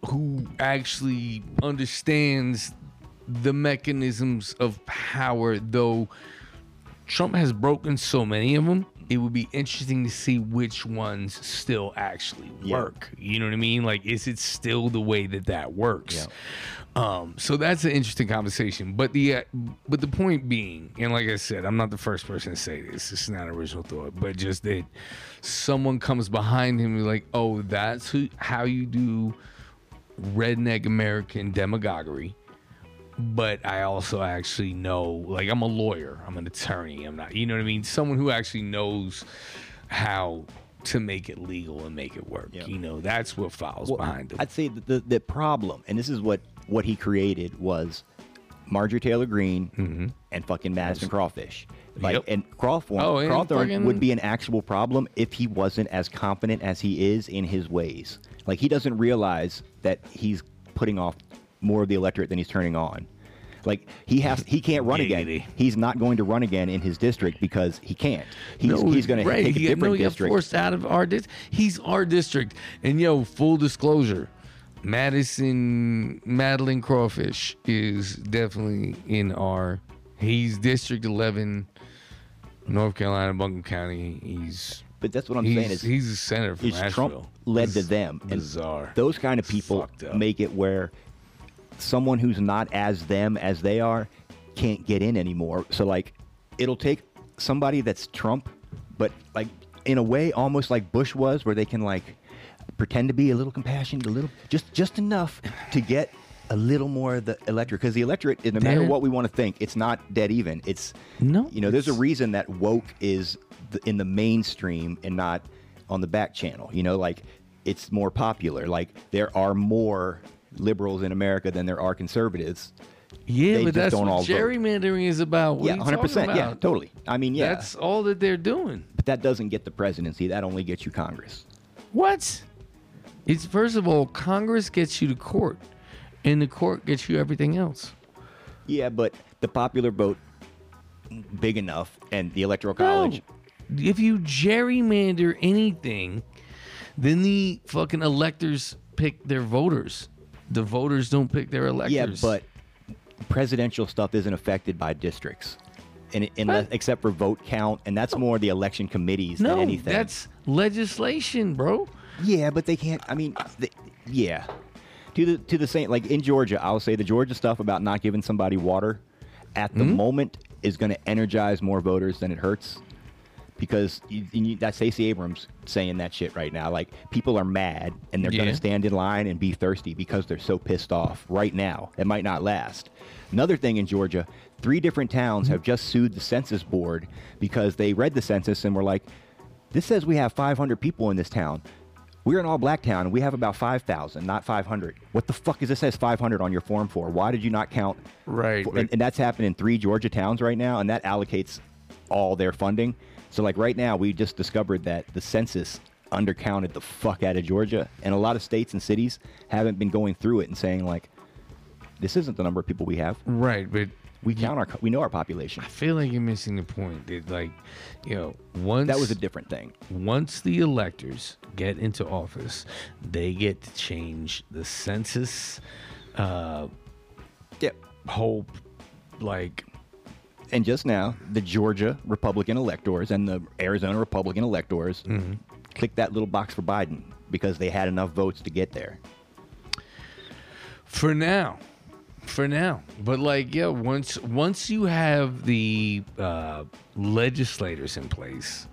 who actually understands the mechanisms of power, though Trump has broken so many of them, it would be interesting to see which ones still actually work. Yeah. You know what I mean? Is it still the way that works? Yeah. So that's an interesting conversation. But the point being, and like I said, I'm not the first person to say this. It's not original thought, but just that someone comes behind him and be like, oh, that's how you do redneck American demagoguery. But I also actually know, I'm a lawyer, I'm an attorney, I'm not, you know what I mean? Someone who actually knows how to make it legal and make it work. Yep. That's what follows behind it. I'd say the problem, and this is what he created, was Marjorie Taylor Greene and fucking Madison Crawfish. And Crawthorne would be an actual problem if he wasn't as confident as he is in his ways. He doesn't realize that he's putting off more of the electorate than he's turning on. He can't run again. He's not going to run again in his district because he can't. He's going to take a different district. He got forced out of our district. He's our district. And full disclosure, Madeline Crawfish is definitely in our. He's District 11, North Carolina, Buncombe County. But that's what I'm saying is he's a senator from Nashville. Trump led to them. Bizarre. And those kind of people make it where someone who's not as them as they are can't get in anymore. So it'll take somebody that's Trump, but in a way almost like Bush was, where they can pretend to be a little compassionate, a little just enough to get a little more of the electric, because the electric, no matter what we want to think, it's not dead even. It's you know, there's a reason that woke is in the mainstream and not on the back channel. You know, like it's more popular. Like there are more liberals in America than there are conservatives. Yeah, but that's what gerrymandering is about. Yeah, 100%. Yeah, totally. I mean, yeah, that's all that they're doing. But that doesn't get the presidency. That only gets you Congress. What? It's first of all, Congress gets you to court, and the court gets you everything else. Yeah, but the popular vote big enough, and the electoral college. If you gerrymander anything, then the fucking electors pick their voters. The voters don't pick their electors. Yeah, but presidential stuff isn't affected by districts, and except for vote count, and that's more the election committees than anything. That's legislation, bro. Yeah, but they can't. I mean, yeah. To the same, like in Georgia, I'll say the Georgia stuff about not giving somebody water at the moment is going to energize more voters than it hurts, because that's Stacey Abrams saying that shit right now. Like people are mad and they're going to stand in line and be thirsty because they're so pissed off right now. It might not last. Another thing in Georgia, 3 different towns have just sued the census board because they read the census and were like, this says we have 500 people in this town. We're an all-black town, and we have about 5,000, not 500. What the fuck is this? Says 500 on your form for? Why did you not count? Right. And that's happened in 3 Georgia towns right now, and that allocates all their funding. So, like right now, we just discovered that the census undercounted the fuck out of Georgia, and a lot of states and cities haven't been going through it and saying like, this isn't the number of people we have. Right, but we know our population. I feel like you're missing the point, dude. Like, you know, that was a different thing. Once the electors get into office, they get to change the census And just now, the Georgia Republican electors and the Arizona Republican electors clicked that little box for Biden because they had enough votes to get there. For now, but like, yeah, once you have the legislators in place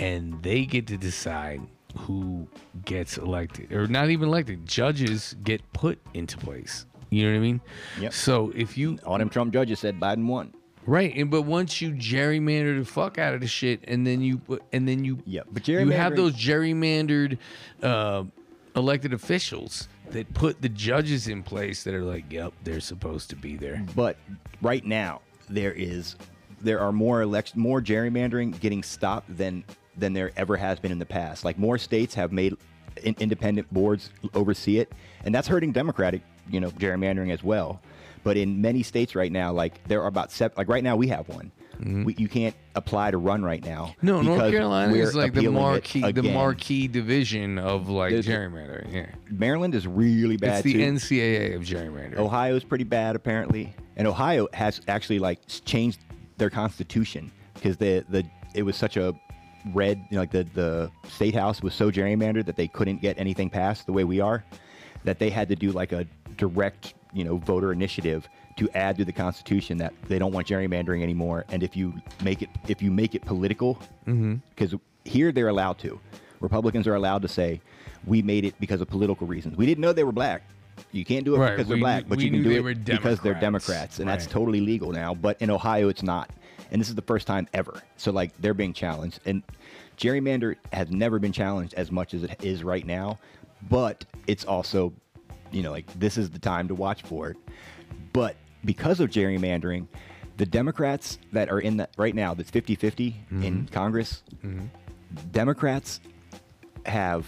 and they get to decide who gets elected, or not even elected, judges get put into place. You know what I mean? Yep. So if you, all them Trump judges said Biden won, right? And but once you gerrymander the fuck out of the shit, and then you have those gerrymandered elected officials that put the judges in place that are like, yep, they're supposed to be there. But right now, there are more gerrymandering getting stopped than there ever has been in the past. Like more states have made independent boards oversee it, and that's hurting Democratic, you know, gerrymandering as well. But in many states right now, like there are about 7. Like right now, we have one. Mm-hmm. You can't apply to run right now. No, North Carolina is like the marquee division of like gerrymandering. Yeah. Maryland is really bad too. It's the NCAA of gerrymandering. Ohio is pretty bad apparently, and Ohio has actually like changed their constitution because it was such a red, you know, like the state house was so gerrymandered that they couldn't get anything passed the way we are, that they had to do like a direct, you know, voter initiative to add to the Constitution that they don't want gerrymandering anymore. And if you make it political, because here they're allowed to. Republicans are allowed to say, we made it because of political reasons. We didn't know they were black. You can't do it because they're black, but you can do it because they're Democrats. And that's totally legal now. But in Ohio, it's not. And this is the first time ever. So like they're being challenged. And gerrymander has never been challenged as much as it is right now. But it's also, you know, like this is the time to watch for it. But because of gerrymandering, the Democrats that are in that right now, that's 50-50 in Congress, Democrats have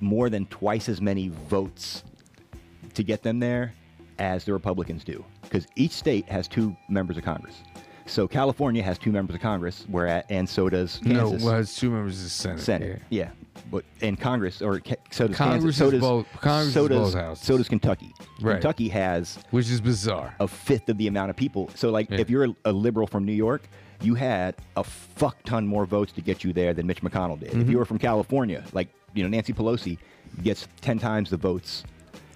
more than twice as many votes to get them there as the Republicans do, because each state has 2 members of Congress. So California has 2 members of Congress, and so does Kansas. No, well, it's 2 members of the Senate. Yeah. But in Congress, so does Kansas. So does Kentucky. Right. Kentucky has, which is bizarre, a fifth of the amount of people. So like, if you're a liberal from New York, you had a fuck ton more votes to get you there than Mitch McConnell did. If you were from California, like, you know, Nancy Pelosi gets 10 times the votes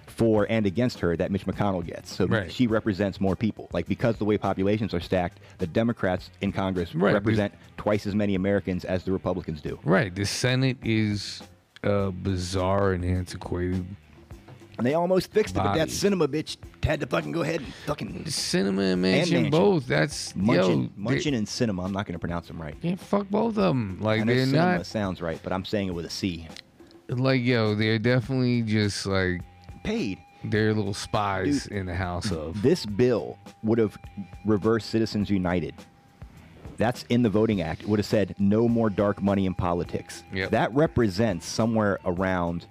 for and against her that Mitch McConnell gets. So she represents more people. Like, because the way populations are stacked, the Democrats in Congress represent twice as many Americans as the Republicans do. Right. The Senate is bizarre and antiquated And they almost fixed it, but that cinema bitch had to fucking go ahead and fucking... Cinema and Mansion, both. That's... Munchin and Cinema. I'm not going to pronounce them right. Yeah, fuck both of them. Like, I know they're cinema sounds right, but I'm saying it with a C. Like, yo, they're definitely just, like... Paid. They're little spies in the house of... This bill would have reversed Citizens United. That's in the Voting Act. It would have said, no more dark money in politics. Yep. That represents somewhere around...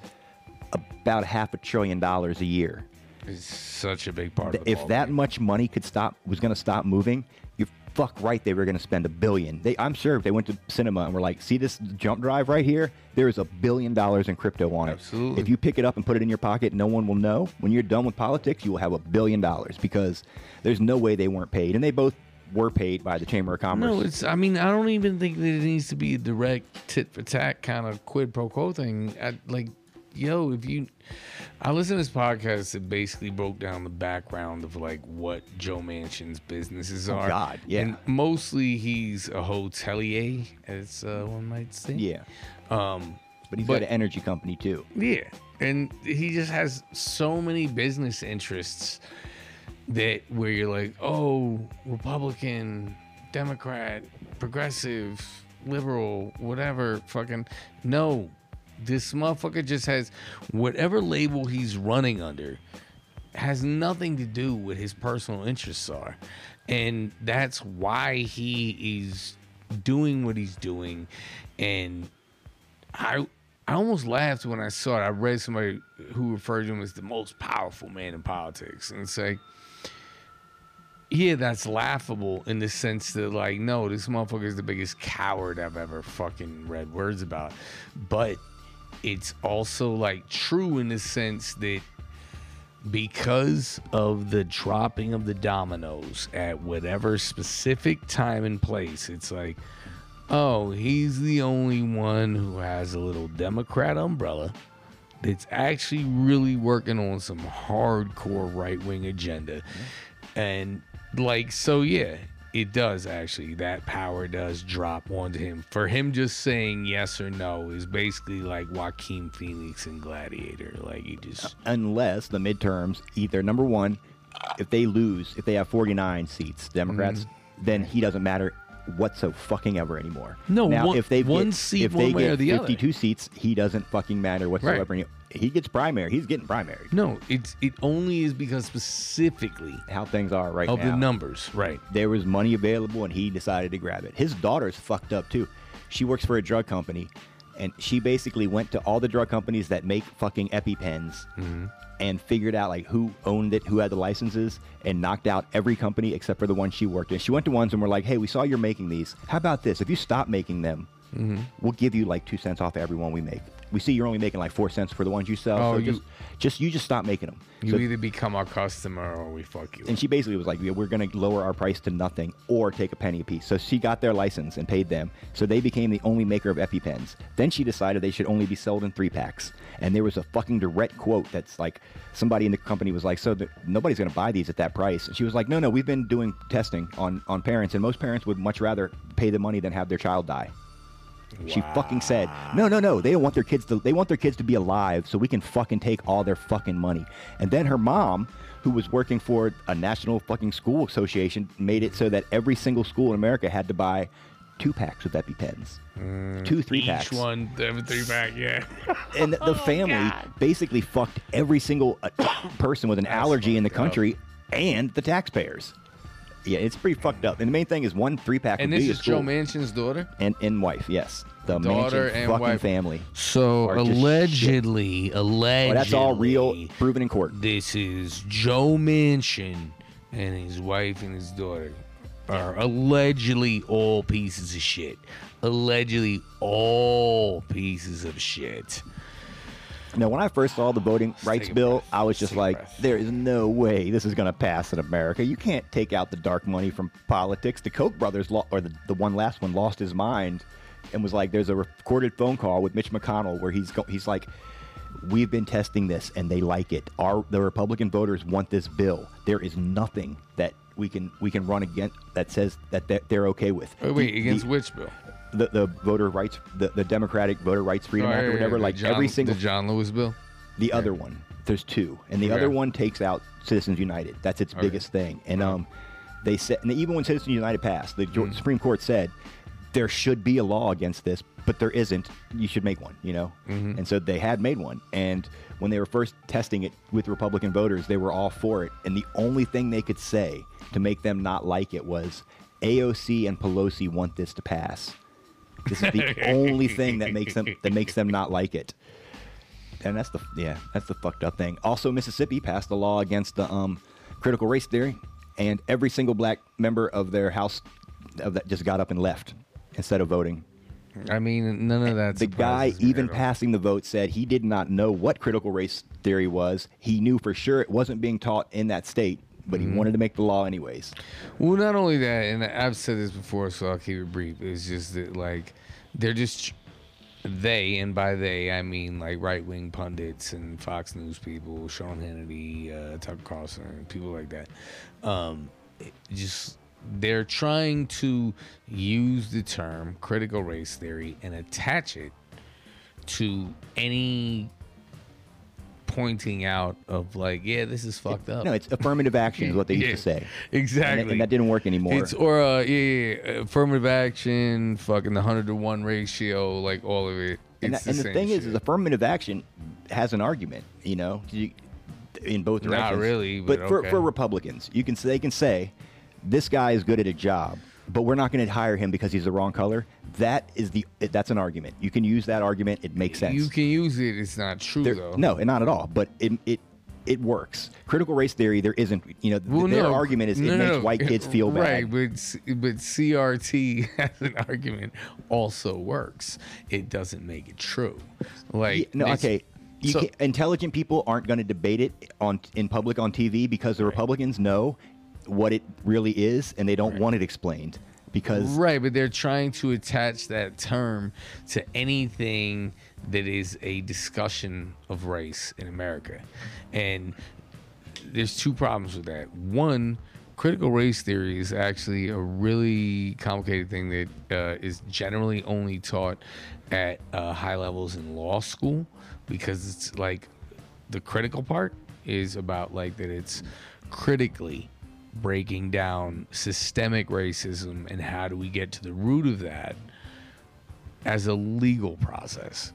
about $500 billion a year. It's such a big part of the If that game. Much money could stop, was going to stop moving, you're fuck right they were going to spend $1 billion. I'm sure if they went to cinema and were like, see this jump drive right here? There is $1 billion in crypto on it. Absolutely. If you pick it up and put it in your pocket, no one will know. When you're done with politics, you will have $1 billion because there's no way they weren't paid. And they both were paid by the Chamber of Commerce. No, it's, I mean, I don't even think that it needs to be a direct tit for tat kind of quid pro quo thing. Yo, I listened to this podcast that basically broke down the background of like what Joe Manchin's businesses are. Oh God, yeah. And mostly he's a hotelier, as one might say. Yeah. But he's got an energy company too. Yeah, and he just has so many business interests that where you're like, oh, Republican, Democrat, progressive, liberal, whatever, fucking no. This motherfucker just has whatever label he's running under has nothing to do with his personal interests are. And that's why he is doing what he's doing. And I almost laughed when I saw it. I read somebody who referred to him as the most powerful man in politics. And it's like, yeah, that's laughable in the sense that, like, no, this motherfucker is the biggest coward I've ever fucking read words about. But... it's also like true in the sense that because of the dropping of the dominoes at whatever specific time and place, it's like, oh, he's the only one who has a little Democrat umbrella that's actually really working on some hardcore right-wing agenda. And like, so yeah, it does actually. That power does drop onto him. For him just saying yes or no is basically like Joaquin Phoenix in Gladiator. Like you just... Unless the midterms either, number one, if they lose, if they have 49 seats, Democrats, then he doesn't matter whatsoever anymore. No, now, one, if they one get, seat if one they way get or the 52 other. Seats, he doesn't fucking matter whatsoever. Right. He gets primary. He's getting primary. No, it only is because specifically how things are right of now. Of the numbers, right. There was money available, and he decided to grab it. His daughter's fucked up, too. She works for a drug company, and she basically went to all the drug companies that make fucking EpiPens and figured out, like, who owned it, who had the licenses, and knocked out every company except for the one she worked in. She went to ones and were like, hey, we saw you're making these. How about this? If you stop making them, we'll give you, like, 2 cents off every one we make. We see you're only making like 4 cents for the ones you sell. Oh, so you just stop making them. You either become our customer or we fuck you. And she basically was like, yeah, we're going to lower our price to nothing or take a penny a piece. So she got their license and paid them. So they became the only maker of EpiPens. Then she decided they should only be sold in 3-packs. And there was a fucking direct quote that's like, somebody in the company was like, so nobody's going to buy these at that price. And she was like, no, we've been doing testing on parents. And most parents would much rather pay the money than have their child die. She fucking said, no, they don't want their kids to, they want their kids to be alive so we can fucking take all their fucking money. And then her mom, who was working for a national fucking school association, made it so that every single school in America had to buy 2-packs with EpiPens. 2 3-packs. Each one, every 3-pack, yeah. And the family basically fucked every single person with an allergy in the country and the taxpayers. Yeah, it's pretty fucked up. And the main thing is 1 3-pack. And this is Joe Manchin's daughter and wife. Yes, the daughter Manchin and fucking wife. Family. So allegedly, that's all real, proven in court. This is Joe Manchin and his wife and his daughter are allegedly all pieces of shit. Allegedly, all pieces of shit. Now, when I first saw the voting rights bill, I was just like, there is no way this is going to pass in America. You can't take out the dark money from politics. The Koch brothers, the last one, lost his mind and was like, there's a recorded phone call with Mitch McConnell where he's like, we've been testing this and they like it. The Republican voters want this bill. There is nothing that we can run against that says that they're okay with. Against which bill? The voter rights, the Democratic Voter Rights Freedom Act or whatever, like every single... The John Lewis bill? The other one. There's two, and the other one takes out Citizens United. That's its biggest thing. And they said, and even when Citizens United passed, the Supreme Court said there should be a law against this, but there isn't. You should make one, you know. And so they had made one, and when they were first testing it with Republican voters, they were all for it. And the only thing they could say to make them not like it was, AOC and Pelosi want this to pass. This is the only thing that makes them not like it. And that's the that's the fucked up thing. Also, Mississippi passed a law against the critical race theory, and every single black member of their house of that just got up and left instead of voting. I mean, none of that. The guy, even passing the vote, said he did not know what critical race theory was. He knew for sure it wasn't being taught in that state, but he wanted to make the law anyways. Well, not only that, and I've said this before, so I'll keep it brief. It's just that, like, they're just they, and by they, I mean, like, right-wing pundits and Fox News people, Sean Hannity, Tucker Carlson, people like that. Just they're trying to use the term critical race theory and attach it to any pointing out of, like, yeah, this is fucked up. No, it's affirmative action is what they used to say. Exactly. And that didn't work anymore. It's, or, affirmative action, fucking the 100-to-1 ratio, like, all of it. And, the thing is affirmative action has an argument, you know, in both directions. Not really, but for Republicans, you can they can say, this guy is good at a job, but we're not going to hire him because he's the wrong color. That is that's an argument. You can use that argument. It makes sense. You can use it. It's not true, though. No, not at all. But it works. Critical race theory, there isn't, you know, their argument is it makes white kids feel bad. Right, but CRT as an argument also works. It doesn't make it true. Like, intelligent people aren't going to debate it in public on TV because the Republicans know what it really is, and they don't want it explained because but they're trying to attach that term to anything that is a discussion of race in America. And there's two problems with that. One, critical race theory is actually a really complicated thing that is generally only taught at high levels in law school, because it's like the critical part is about like that it's critically breaking down systemic racism and how do we get to the root of that as a legal process.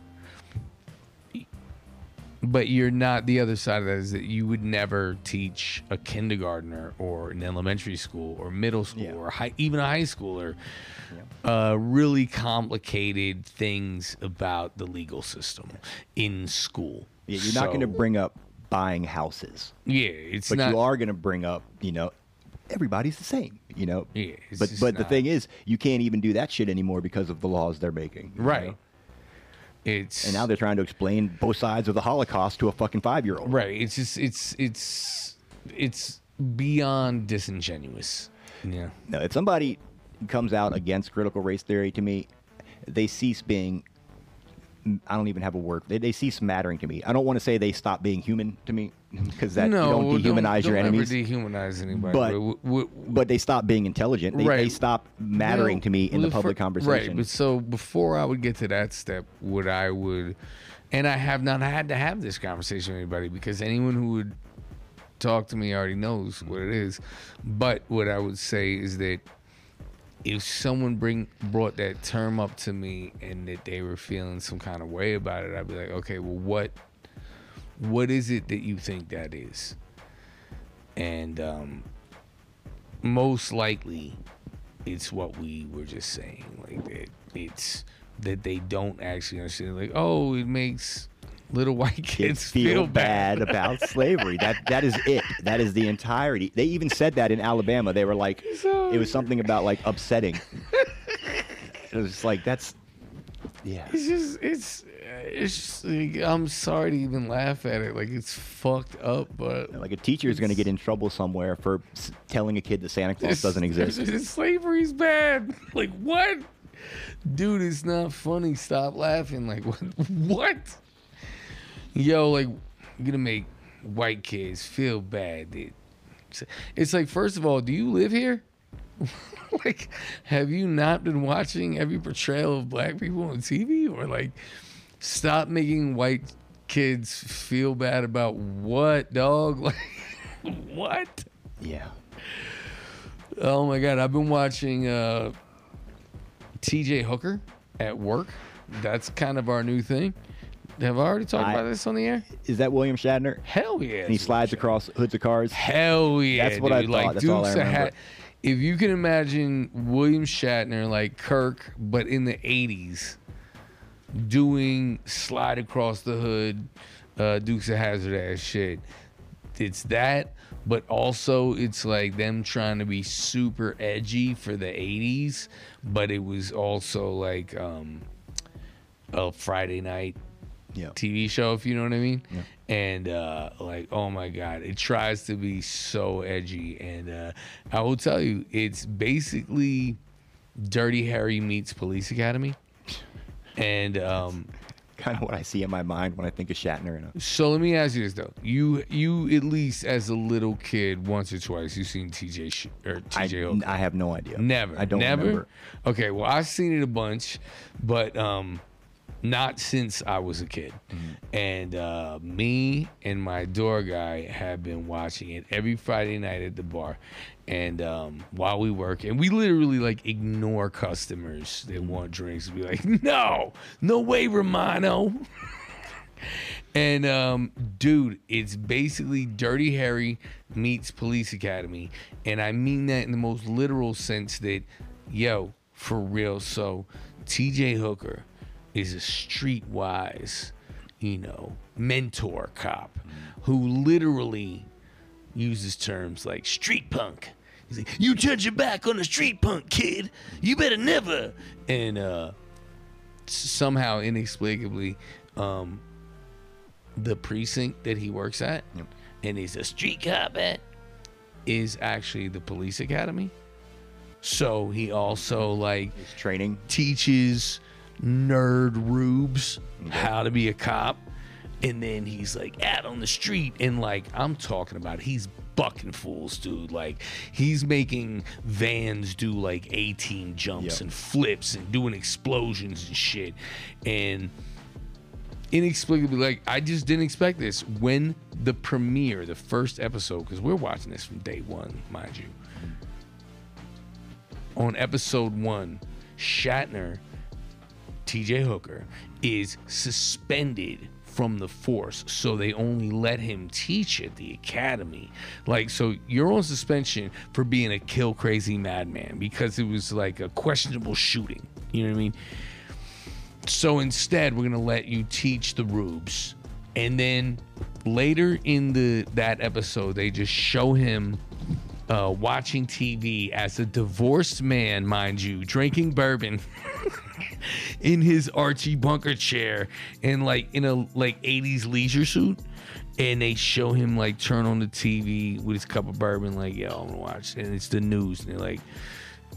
But you're not, the other side of that is that you would never teach a kindergartner or an elementary school or middle school or even a high schooler really complicated things about the legal system in school. You're not going to bring up buying houses. But you are going to bring up, you know, everybody's the same, you know. But the thing is, you can't even do that shit anymore because of the laws they're making, right? And now they're trying to explain both sides of the Holocaust to a fucking 5-year-old, right? It's just it's beyond disingenuous. No, if somebody comes out against critical race theory, to me, they cease being. I don't even have a word. They cease mattering to me. I don't want to say they stop being human to me, because that you don't dehumanize your enemies. Don't ever dehumanize anybody. But they stop being intelligent. They stop mattering to me in the public conversation. Right. But so before I would get to that step, what I would, and I have not had to have this conversation with anybody, because anyone who would talk to me already knows what it is. But what I would say is that if someone brought that term up to me and that they were feeling some kind of way about it, I'd be like, okay, well, what is it that you think that is? And most likely it's what we were just saying, like that it's that they don't actually understand, like, oh, it makes little white kids feel bad about slavery. That is it. That is the entirety. They even said that in Alabama. They were like, it was something about like upsetting. It was just like, that's, yeah. It's just like, I'm sorry to even laugh at it. Like, it's fucked up, but like a teacher is going to get in trouble somewhere for telling a kid that Santa Claus doesn't exist. Slavery's bad. Like, what? Dude, it's not funny. Stop laughing. Like, what? Yo, like, you're gonna make white kids feel bad, dude. It's like, first of all, do you live here? Like, have you not been watching every portrayal of black people on TV? Or like, stop making white kids feel bad about what, dog? Like, what? Yeah. Oh, my God. I've been watching TJ Hooker at work. That's kind of our new thing. Have I already talked about this on the air? Is that William Shatner? Hell yeah. And he slides across hoods of cars? Hell yeah. That's what dude. I thought. Like, that's all I remember. If you can imagine William Shatner, like Kirk, but in the 80s, doing slide across the hood, Dukes of Hazzard ass shit. It's that, but also it's like them trying to be super edgy for the 80s, but it was also like a Friday night TV show, if you know what I mean. Yeah. And like, oh my God, it tries to be so edgy. And I will tell you, it's basically Dirty Harry meets Police Academy. And kind of what I see in my mind when I think of Shatner. So let me ask you this though: you at least as a little kid, once or twice, you've seen TJ Hooker? I have no idea. Never. I don't remember. Okay, well I've seen it a bunch, but not since I was a kid. Mm-hmm. And me and my door guy have been watching it every Friday night at the bar. And while we work, and we literally like ignore customers that want drinks. We're like, no way, Romano. And dude, it's basically Dirty Harry meets Police Academy. And I mean that in the most literal sense that, yo, for real. So TJ Hooker is a streetwise, mentor cop who literally uses terms like street punk. He's like, you turn your back on a street punk, kid. You better never. And somehow, inexplicably, the precinct that he works at, and he's a street cop at, is actually the police academy. So he also, like, his training teaches nerd rubes how to be a cop. And then he's like out on the street, and like I'm talking about, he's bucking fools, dude. Like he's making vans do like 18 jumps and flips and doing explosions and shit. And inexplicably, like I just didn't expect this when the premiere, the first episode, because we're watching this from day one, mind you. On episode 1, Shatner, TJ Hooker, is suspended from the force, so they only let him teach at the academy. Like, so you're on suspension for being a kill crazy madman because it was like a questionable shooting, you know what I mean? So instead we're gonna let you teach the rubes. And then later in that episode they just show him watching TV as a divorced man, mind you, drinking bourbon in his Archie Bunker chair and like in a like 80s leisure suit. And they show him like turn on the TV with his cup of bourbon, like, yo, I'm gonna watch. And it's the news. And they're like,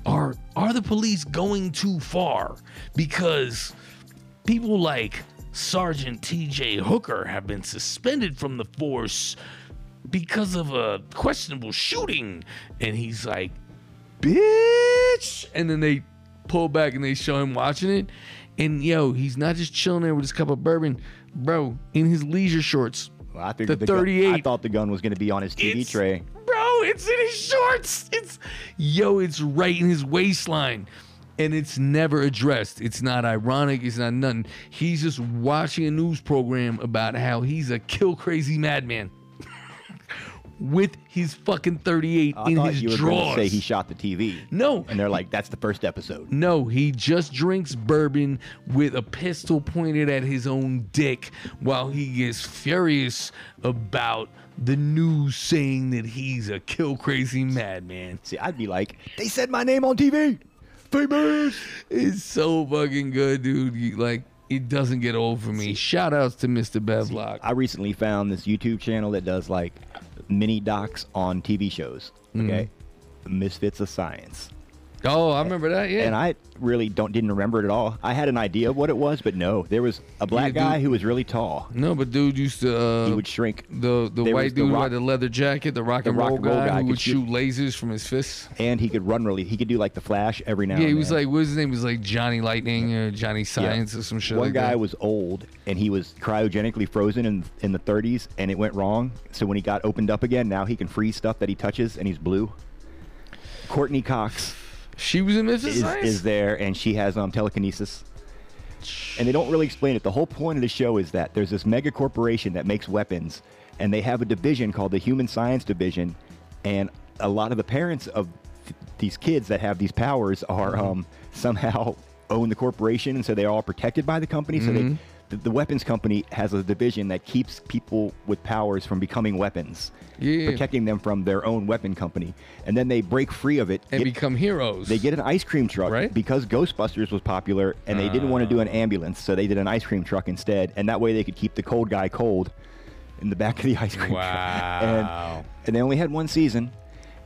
are the police going too far? Because people like Sergeant TJ Hooker have been suspended from the force because of a questionable shooting. And he's like, bitch. And then they pull back and they show him watching it. And yo, he's not just chilling there with his cup of bourbon, bro, in his leisure shorts. Well, I figured the 38. I thought the gun was going to be on his TV tray. Bro, it's in his shorts. It's right in his waistline. And it's never addressed. It's not ironic. It's not nothing. He's just watching a news program about how he's a kill crazy madman with his fucking 38 in his drawers. I thought you were going to say he shot the TV. No. And they're like, that's the first episode. No, he just drinks bourbon with a pistol pointed at his own dick while he gets furious about the news saying that he's a kill crazy madman. See, I'd be like, they said my name on TV. Famous. It's so fucking good, dude. It doesn't get old for me. Shout outs to Mr. Bevlock. I recently found this YouTube channel that does like mini docs on TV shows. Okay. Mm-hmm. Misfits of Science. Oh, I remember that, yeah. And I really didn't remember it at all. I had an idea of what it was, but no. There was a black guy who was really tall. No, but dude used to... he would shrink. The white dude who had the leather jacket, the rock and roll guy who would shoot lasers from his fists. And he could run really... He could do like the Flash every now and then. Yeah, he was like... What was his name? He was like Johnny Lightning or Johnny Science or some shit like that. One guy was old, and he was cryogenically frozen in the 30s, and it went wrong. So when he got opened up again, now he can freeze stuff that he touches, and he's blue. Courtney Cox... She was in Mrs. Science? Is there, and she has telekinesis. And they don't really explain it. The whole point of the show is that there's this mega corporation that makes weapons, and they have a division called the Human Science Division, and a lot of the parents of these kids that have these powers are somehow own the corporation, and so they're all protected by the company. So the weapons company has a division that keeps people with powers from becoming weapons, protecting them from their own weapon company. And then they break free of it. And become heroes. They get an ice cream truck because Ghostbusters was popular, and they didn't want to do an ambulance, so they did an ice cream truck instead. And that way they could keep the cold guy cold in the back of the ice cream truck. And they only had one season,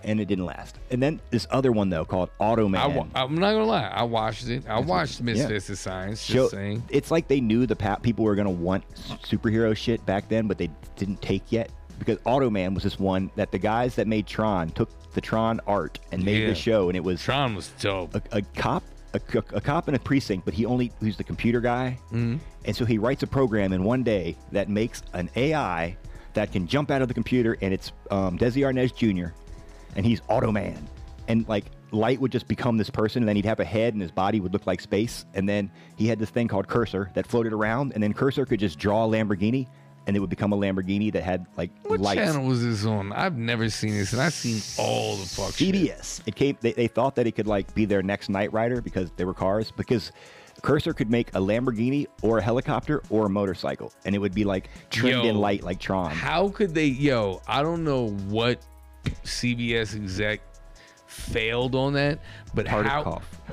and it didn't last. And then this other one, though, called Auto Man. I'm not going to lie. I watched it. I watched Misfits of Science. Just saying. It's like they knew the people were going to want superhero shit back then, but they didn't take yet. Because Auto Man was this one that the guys that made Tron took the Tron art and made the show. And it was... Tron was dope. A cop in a precinct, but he's the computer guy. And so he writes a program in one day that makes an AI that can jump out of the computer, and it's Desi Arnaz Jr., and he's Auto Man. And like Light would just become this person, and then he'd have a head and his body would look like space. And then he had this thing called Cursor that floated around, and then Cursor could just draw a Lamborghini, and it would become a Lamborghini that had like lights. What channel was this on? I've never seen this, and I've seen all the fuck shit. CBS. It came, they thought that it could like be their next Knight Rider because they were cars, because Cursor could make a Lamborghini or a helicopter or a motorcycle, and it would be like trimmed in light like Tron. How could they, I don't know what CBS exec failed on that, but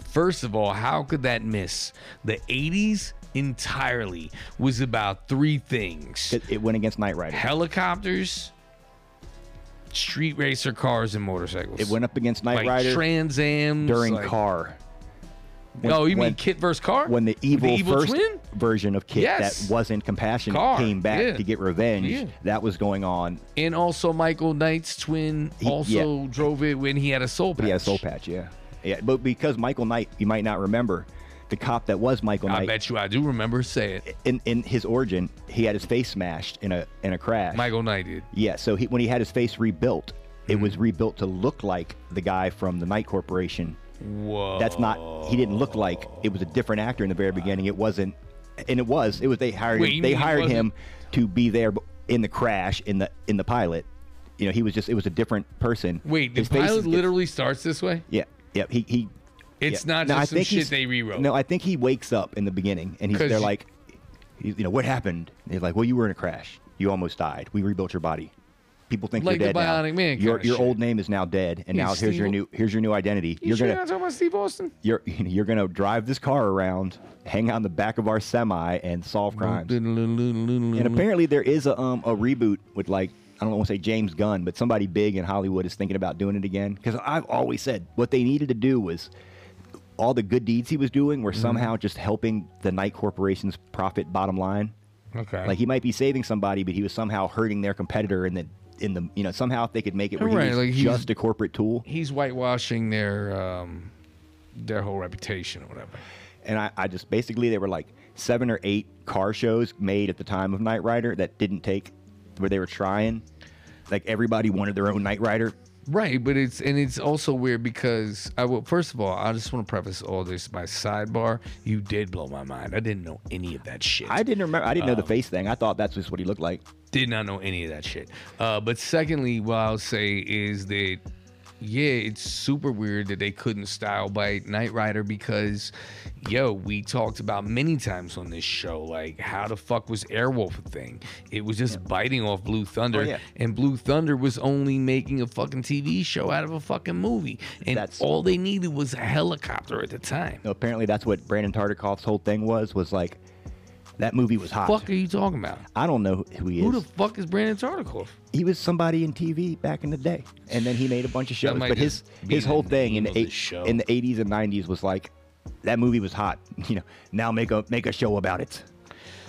first of all, how could that miss? The 80s entirely was about three things. It went against Knight Rider: helicopters, street racer cars, and motorcycles. It went up against Knight Rider, Trans Am during Car. You mean Kit versus Car? When the evil first twin? Version of Kit that wasn't compassionate came back to get revenge. That was going on. And also Michael Knight's twin drove it when he had a soul patch. He had a soul patch, yeah. But because Michael Knight, you might not remember, the cop that was Michael Knight. I bet you I do remember. Say it. In his origin, he had his face smashed in a crash. Michael Knight did. Yeah, so when he had his face rebuilt, it was rebuilt to look like the guy from the Knight Corporation. Whoa. He didn't look like, it was a different actor in the very beginning. It wasn't, and it was they hired him to be there in the crash, in the pilot. You know, it was a different person. Wait, the pilot literally starts this way? Yeah, It's not just some shit they rewrote. No, I think he wakes up in the beginning, and they're like, what happened? And he's like, well, you were in a crash. You almost died. We rebuilt your body. People think like you're dead now. Man, your old name is now dead, and now here's your new identity. You're not talking about Steve Austin. You're gonna drive this car around, hang on the back of our semi, and solve crimes. And apparently there is a reboot with, like, I don't want to say James Gunn, but somebody big in Hollywood is thinking about doing it again. Because I've always said what they needed to do was all the good deeds he was doing were somehow just helping the Knight Corporation's profit bottom line. Okay, like he might be saving somebody, but he was somehow hurting their competitor, and then. Somehow if they could make it where he's just a corporate tool. He's whitewashing their whole reputation or whatever. And I just basically, there were like 7 or 8 car shows made at the time of Knight Rider that didn't take, where they were trying. Like everybody wanted their own Knight Rider. Right, but it's also weird because first of all, I just want to preface all this by sidebar. You did blow my mind. I didn't know any of that shit. I didn't know the face thing. I thought that's just what he looked like. Did not know any of that shit. But secondly, what I'll say is that, it's super weird that they couldn't style bite Knight Rider because, we talked about many times on this show, like, how the fuck was Airwolf a thing? It was just biting off Blue Thunder, and Blue Thunder was only making a fucking TV show out of a fucking movie, and all they needed was a helicopter at the time. Apparently that's what Brandon Tartikoff's whole thing was like, That movie was hot. The fuck are you talking about? I don't know who he is. Who the fuck is Brandon Tartikoff? He was somebody in TV back in the day, and then he made a bunch of shows. But his whole thing in the 80s and 90s was like, that movie was hot. You know, now make a show about it.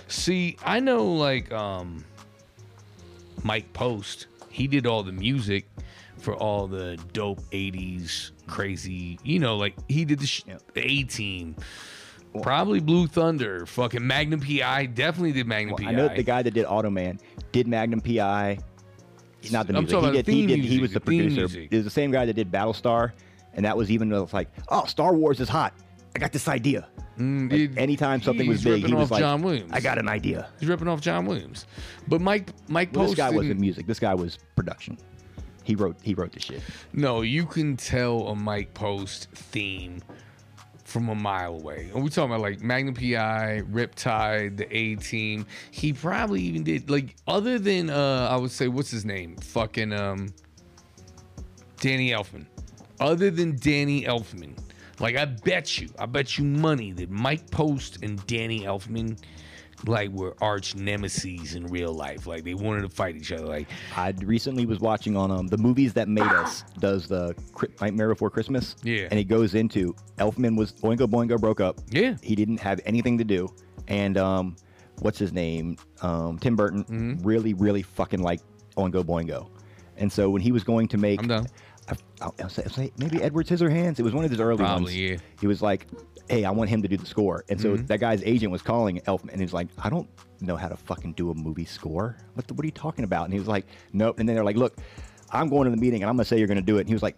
See, I know like Mike Post. He did all the music for all the dope 80s crazy, you know, like he did the A-Team. Probably Blue Thunder, fucking Magnum PI, definitely did Magnum PI. I know the guy that did Auto Man did Magnum PI. Not the music. He was the producer. It was the same guy that did Battlestar, and that was even though it's like, oh, Star Wars is hot. I got this idea. Anytime something was big, he was like, John Williams. I got an idea. He's ripping off John Williams. But Mike Post. This guy wasn't music. This guy was production. He wrote the shit. No, you can tell a Mike Post theme from a mile away. And we're talking about like Magnum PI, Riptide, the A-Team. He probably even did, like, other than I would say, what's his name? Fucking Danny Elfman. Other than Danny Elfman, like, I bet you money that Mike Post and Danny Elfman, like, were arch nemeses in real life. Like, they wanted to fight each other. Like, I recently was watching on the Movies That Made Us does the Nightmare Before Christmas. Yeah. And it goes into Elfman was Oingo Boingo broke up. Yeah. He didn't have anything to do. And what's his name? Tim Burton really, really fucking liked Oingo Boingo. And so when he was going to make, I'll say maybe Edward Scissorhands. It was one of his early ones. Yeah. He was like, hey, I want him to do the score. And so that guy's agent was calling Elfman, and he's like, I don't know how to fucking do a movie score. What are you talking about? And he was like, nope. And then they're like, look, I'm going to the meeting, and I'm going to say you're going to do it. And he was like,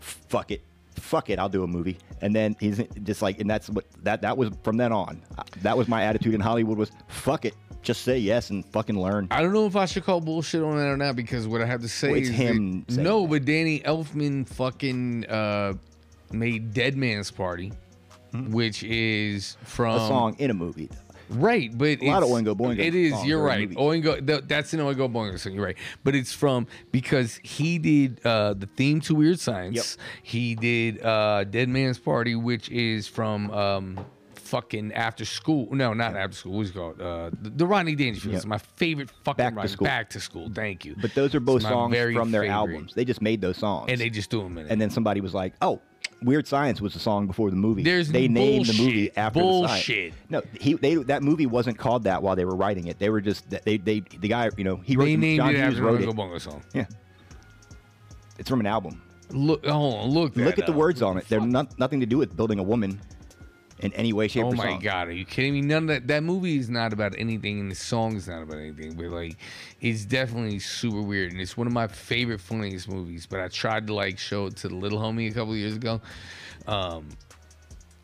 fuck it. Fuck it. I'll do a movie. And then he's just like, and that's what that was from then on. That was my attitude in Hollywood was, fuck it. Just say yes and fucking learn. I don't know if I should call bullshit on that or not, because what I have to say is him. No, but Danny Elfman fucking made Dead Man's Party. Which is from a song in a movie, right? But a lot of Oingo Boingo. It is. You're right. Oingo. That's an Oingo Boingo song. You're right. But it's from, because he did the theme to Weird Science. Yep. He did Dead Man's Party, which is from fucking After School. No, not After School. What's it called? The Rodney Dangerfield. Yep. It's my favorite fucking Back to School. Thank you. But those are both songs from their albums. They just made those songs and they just threw them in. And then somebody was like, oh, Weird Science was the song before the movie. They named the movie after the song. No, that movie wasn't called that while they were writing it. They were just the guy, you know, he wrote it. John Hughes wrote it. Oingo Boingo song. Yeah, it's from an album. Look at the words on it. They're nothing to do with building a woman in any way, shape, or song. Oh my god, are you kidding me? None of that movie is not about anything, and the song is not about anything. But like, it's definitely super weird, and it's one of my favorite funniest movies. But I tried to like show it to the little homie a couple years ago.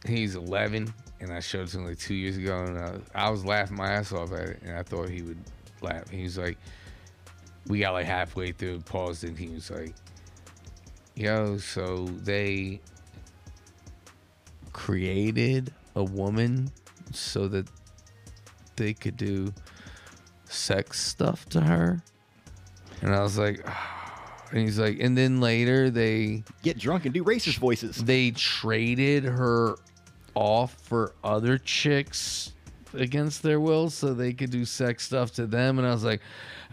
He's 11, and I showed it to him like 2 years ago, and I was laughing my ass off at it, and I thought he would laugh. He was like, we got like halfway through, paused, and he was like, "Yo, so they created a woman so that they could do sex stuff to her?" And I was like, oh. And he's like, and then later they get drunk and do racist voices. They traded her off for other chicks against their will so they could do sex stuff to them. And I was like,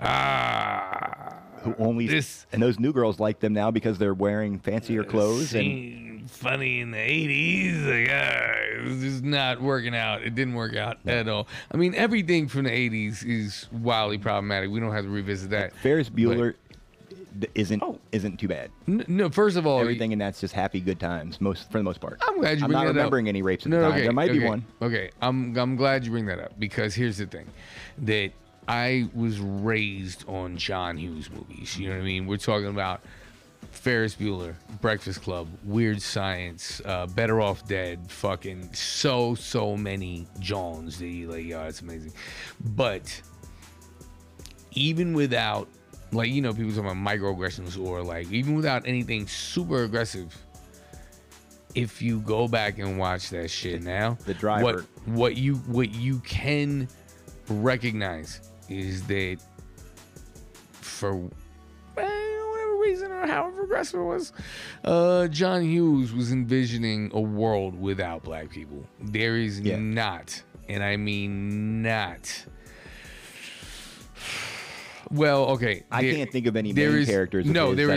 ah. Who only this, and those new girls like them now because they're wearing fancier clothes. And funny in the 80s, like, it's just not working out. It didn't work out at all. I mean, everything from the 80s is wildly problematic. We don't have to revisit that. Ferris Bueller isn't too bad. No, first of all, everything in that's just happy, good times. For the most part, I'm glad you bring that up. I'm not remembering any rapes at the time. There might be one. Okay, I'm glad you bring that up, because here's the thing that. I was raised on John Hughes movies. You know what I mean? We're talking about Ferris Bueller, Breakfast Club, Weird Science, Better Off Dead, fucking so many Johns that you like, yeah, it's amazing. But even without, like, you know, people talking about microaggressions or like, even without anything super aggressive, if you go back and watch that shit now, the driver, what you can recognize is that for whatever reason or however aggressive it was, John Hughes was envisioning a world without black people. There is not and I mean not. Well, okay. I can't think of any main characters. No, there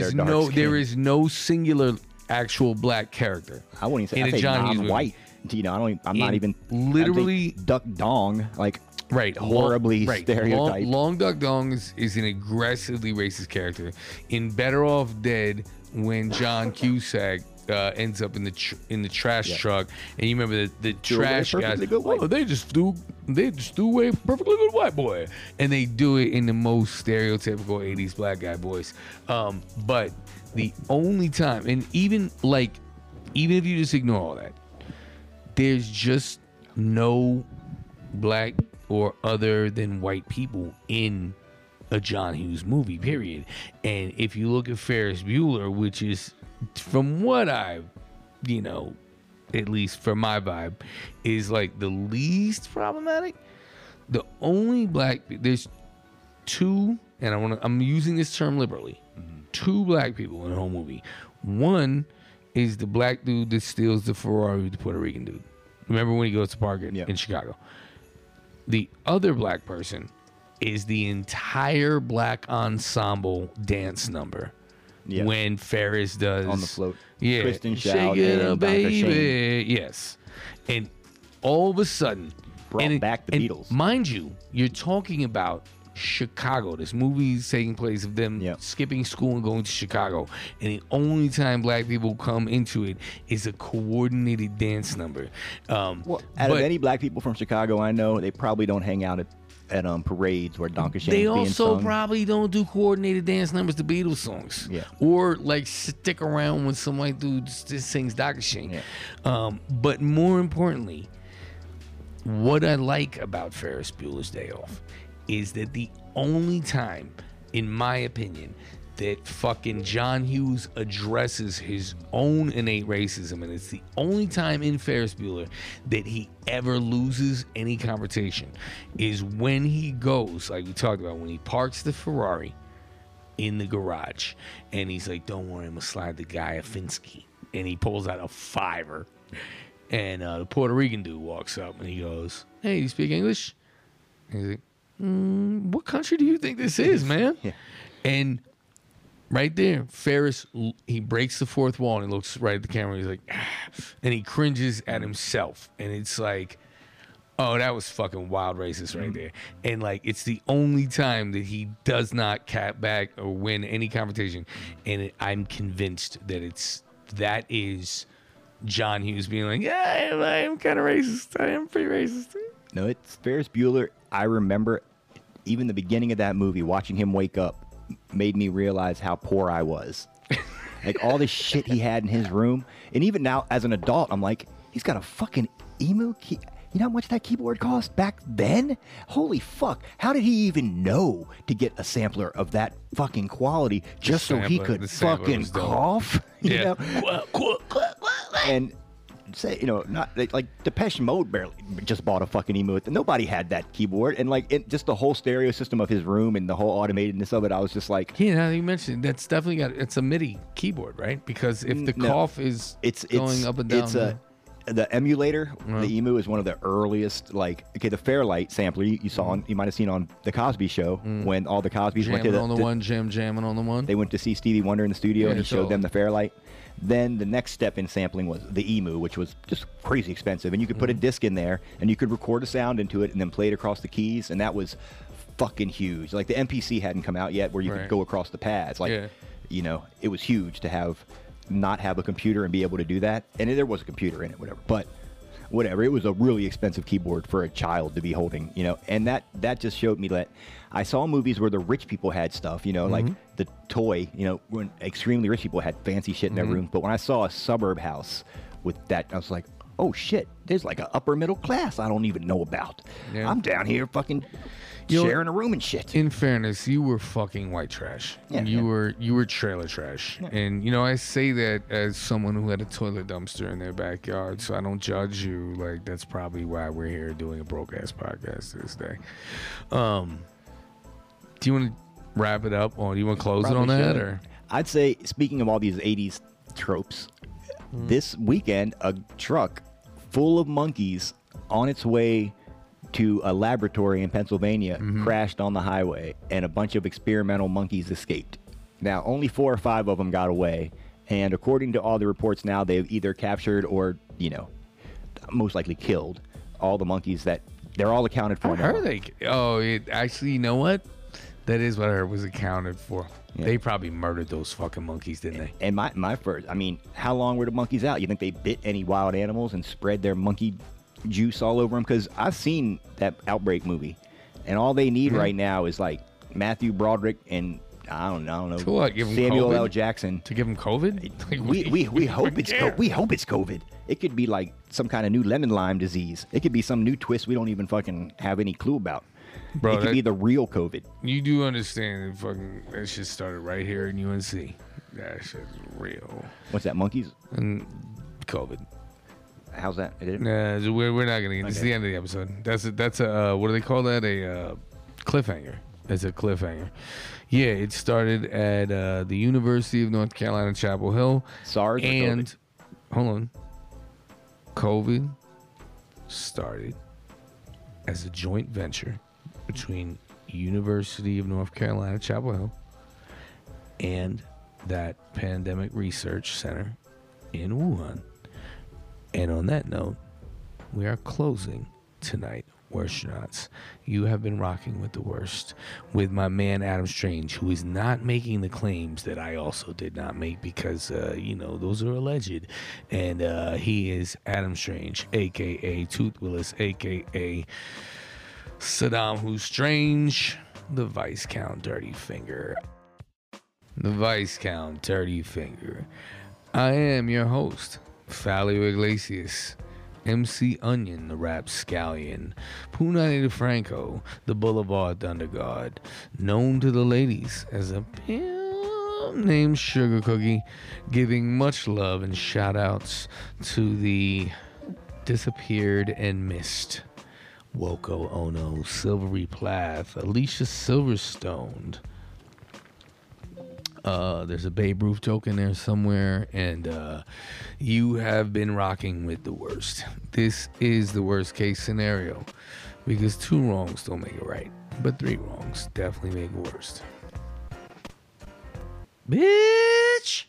is no, singular actual black character. I wouldn't even say non-white. You know, I'm not even literally Duck Dong, like right, horribly stereotyped. Long Duck Dong is an aggressively racist character. In Better Off Dead, when John Cusack ends up in the trash truck, and you remember the trash guys. Oh, they just threw away a perfectly good white boy, and they do it in the most stereotypical '80s black guy voice. But the only time, and even if you just ignore all that, there's just no black or other than white people in a John Hughes movie, period. And if you look at Ferris Bueller, which is, from what I, you know, at least for my vibe, is like the least problematic. The only black, there's two, and I'm using this term liberally, two black people in the whole movie. One is the black dude that steals the Ferrari with the Puerto Rican dude. Remember when he goes to park in Chicago? The other black person is the entire black ensemble dance number. Yeah. When Ferris does on the float, Kristen Schaal and Dr. Shane. Yes, and all of a sudden, brought back the Beatles. Mind you, you're talking about Chicago. This movie's taking place of them skipping school and going to Chicago, and the only time black people come into it is a coordinated dance number. Out of any black people from Chicago I know, they probably don't hang out at parades where Don Cashane is being sung. Probably don't do coordinated dance numbers to Beatles songs, or like stick around when some white dude just sings Don Cashane. But more importantly, what I like about Ferris Bueller's Day Off is that the only time, in my opinion, that fucking John Hughes addresses his own innate racism, and it's the only time in Ferris Bueller that he ever loses any conversation, is when he goes, like we talked about, when he parks the Ferrari in the garage, and he's like, don't worry, I'm gonna slide the guy a Finsky, and he pulls out a $5, and the Puerto Rican dude walks up, and he goes, hey, you speak English? And he's like, what country do you think this is, man? And right there, Ferris, he breaks the fourth wall, and he looks right at the camera, and he's like, ah, and he cringes at himself. And it's like, oh, that was fucking wild racist right there. And like, it's the only time that he does not cat back or win any confrontation. And I'm convinced that that is John Hughes being like, yeah, I'm kind of racist. I am pretty racist. No, it's Ferris Bueller. I remember even the beginning of that movie, watching him wake up, made me realize how poor I was. Like all the shit he had in his room. And even now as an adult, I'm like, he's got a fucking emu key. You know how much that keyboard cost back then? Holy fuck. How did he even know to get a sampler of that fucking quality just so he could fucking cough? Yeah. You know? And say, you know, not like Depeche Mode barely just bought a fucking emu. Nobody had that keyboard, and like just the whole stereo system of his room and the whole automatedness of it. I was just like, yeah, now you mentioned that's definitely it's a MIDI keyboard, right? Because if the cough is going up and down, the emulator. Right. The emu is one of the earliest, the Fairlight sampler you saw on, you might have seen on the Cosby Show when all the Cosbys jamming went to jamming on the one. They went to see Stevie Wonder in the studio, and he showed them the Fairlight. Then the next step in sampling was the Emu, which was just crazy expensive. And you could put a disc in there, and you could record a sound into it and then play it across the keys. And that was fucking huge. Like, the MPC hadn't come out yet where you could go across the pads. Like, you know, it was huge to not have a computer and be able to do that. And there was a computer in it, whatever. But whatever, it was a really expensive keyboard for a child to be holding, you know. And that just showed me that I saw movies where the rich people had stuff, you know, like the toy, you know, when extremely rich people had fancy shit in their rooms. But when I saw a suburb house with that, I was like, oh shit, there's like an upper middle class I don't even know about. I'm down here fucking sharing a room and shit. In fairness, you were fucking white trash. You were trailer trash. And you know, I say that as someone who had a toilet dumpster in their backyard, so I don't judge you. Like, that's probably why we're here doing a broke ass podcast to this day. Do you want to wrap it up, or do you want to close it on that? Or I'd say, speaking of all these 80s tropes, this weekend a truck full of monkeys on its way to a laboratory in Pennsylvania, crashed on the highway, and a bunch of experimental monkeys escaped. Now, only 4 or 5 of them got away, and according to all the reports now, they've either captured or, you know, most likely killed all the monkeys that... They're all accounted for now. I heard they... Oh, actually, you know what? That is what I heard was accounted for. Yeah. They probably murdered those fucking monkeys, didn't they? And my first... I mean, how long were the monkeys out? You think they bit any wild animals and spread their monkey juice all over them? Because I've seen that Outbreak movie, and all they need right now is, like, Matthew Broderick and... I don't know. To what? Give him Samuel COVID? L. Jackson. To give him COVID? Like, we hope it's COVID. It could be like some kind of new lemon lime disease. It could be some new twist we don't even fucking have any clue about. Bro, it could be the real COVID. You do understand that fucking that shit started right here in UNC. That shit's real. What's that? Monkeys? COVID. How's that? Nah, we're not gonna. Okay. This is the end of the episode. That's a what do they call that? A cliffhanger. It's a cliffhanger. Yeah, it started at the University of North Carolina, Chapel Hill. SARS and hold on. COVID started as a joint venture between University of North Carolina, Chapel Hill and that Pandemic Research Center in Wuhan. And on that note, we are closing tonight. Worst Shots. You have been rocking with the worst with my man Adam Strange, who is not making the claims that I also did not make because you know, those are alleged, and he is Adam Strange, aka Tooth Willis, aka Saddam Hussein, the Viscount Dirty Finger. I am your host, Fally Glacius, MC Onion, the Rapscallion, Punani DeFranco, the Boulevard Thunder God, known to the ladies as a pimp named Sugar Cookie, giving much love and shout outs to the disappeared and missed Woko Ono, Silvery Plath, Alicia Silverstone. There's a Babe Ruth joke in there somewhere, and you have been rocking with the worst. This is the worst case scenario, because 2 wrongs don't make it right, but 3 wrongs definitely make it worse. Bitch!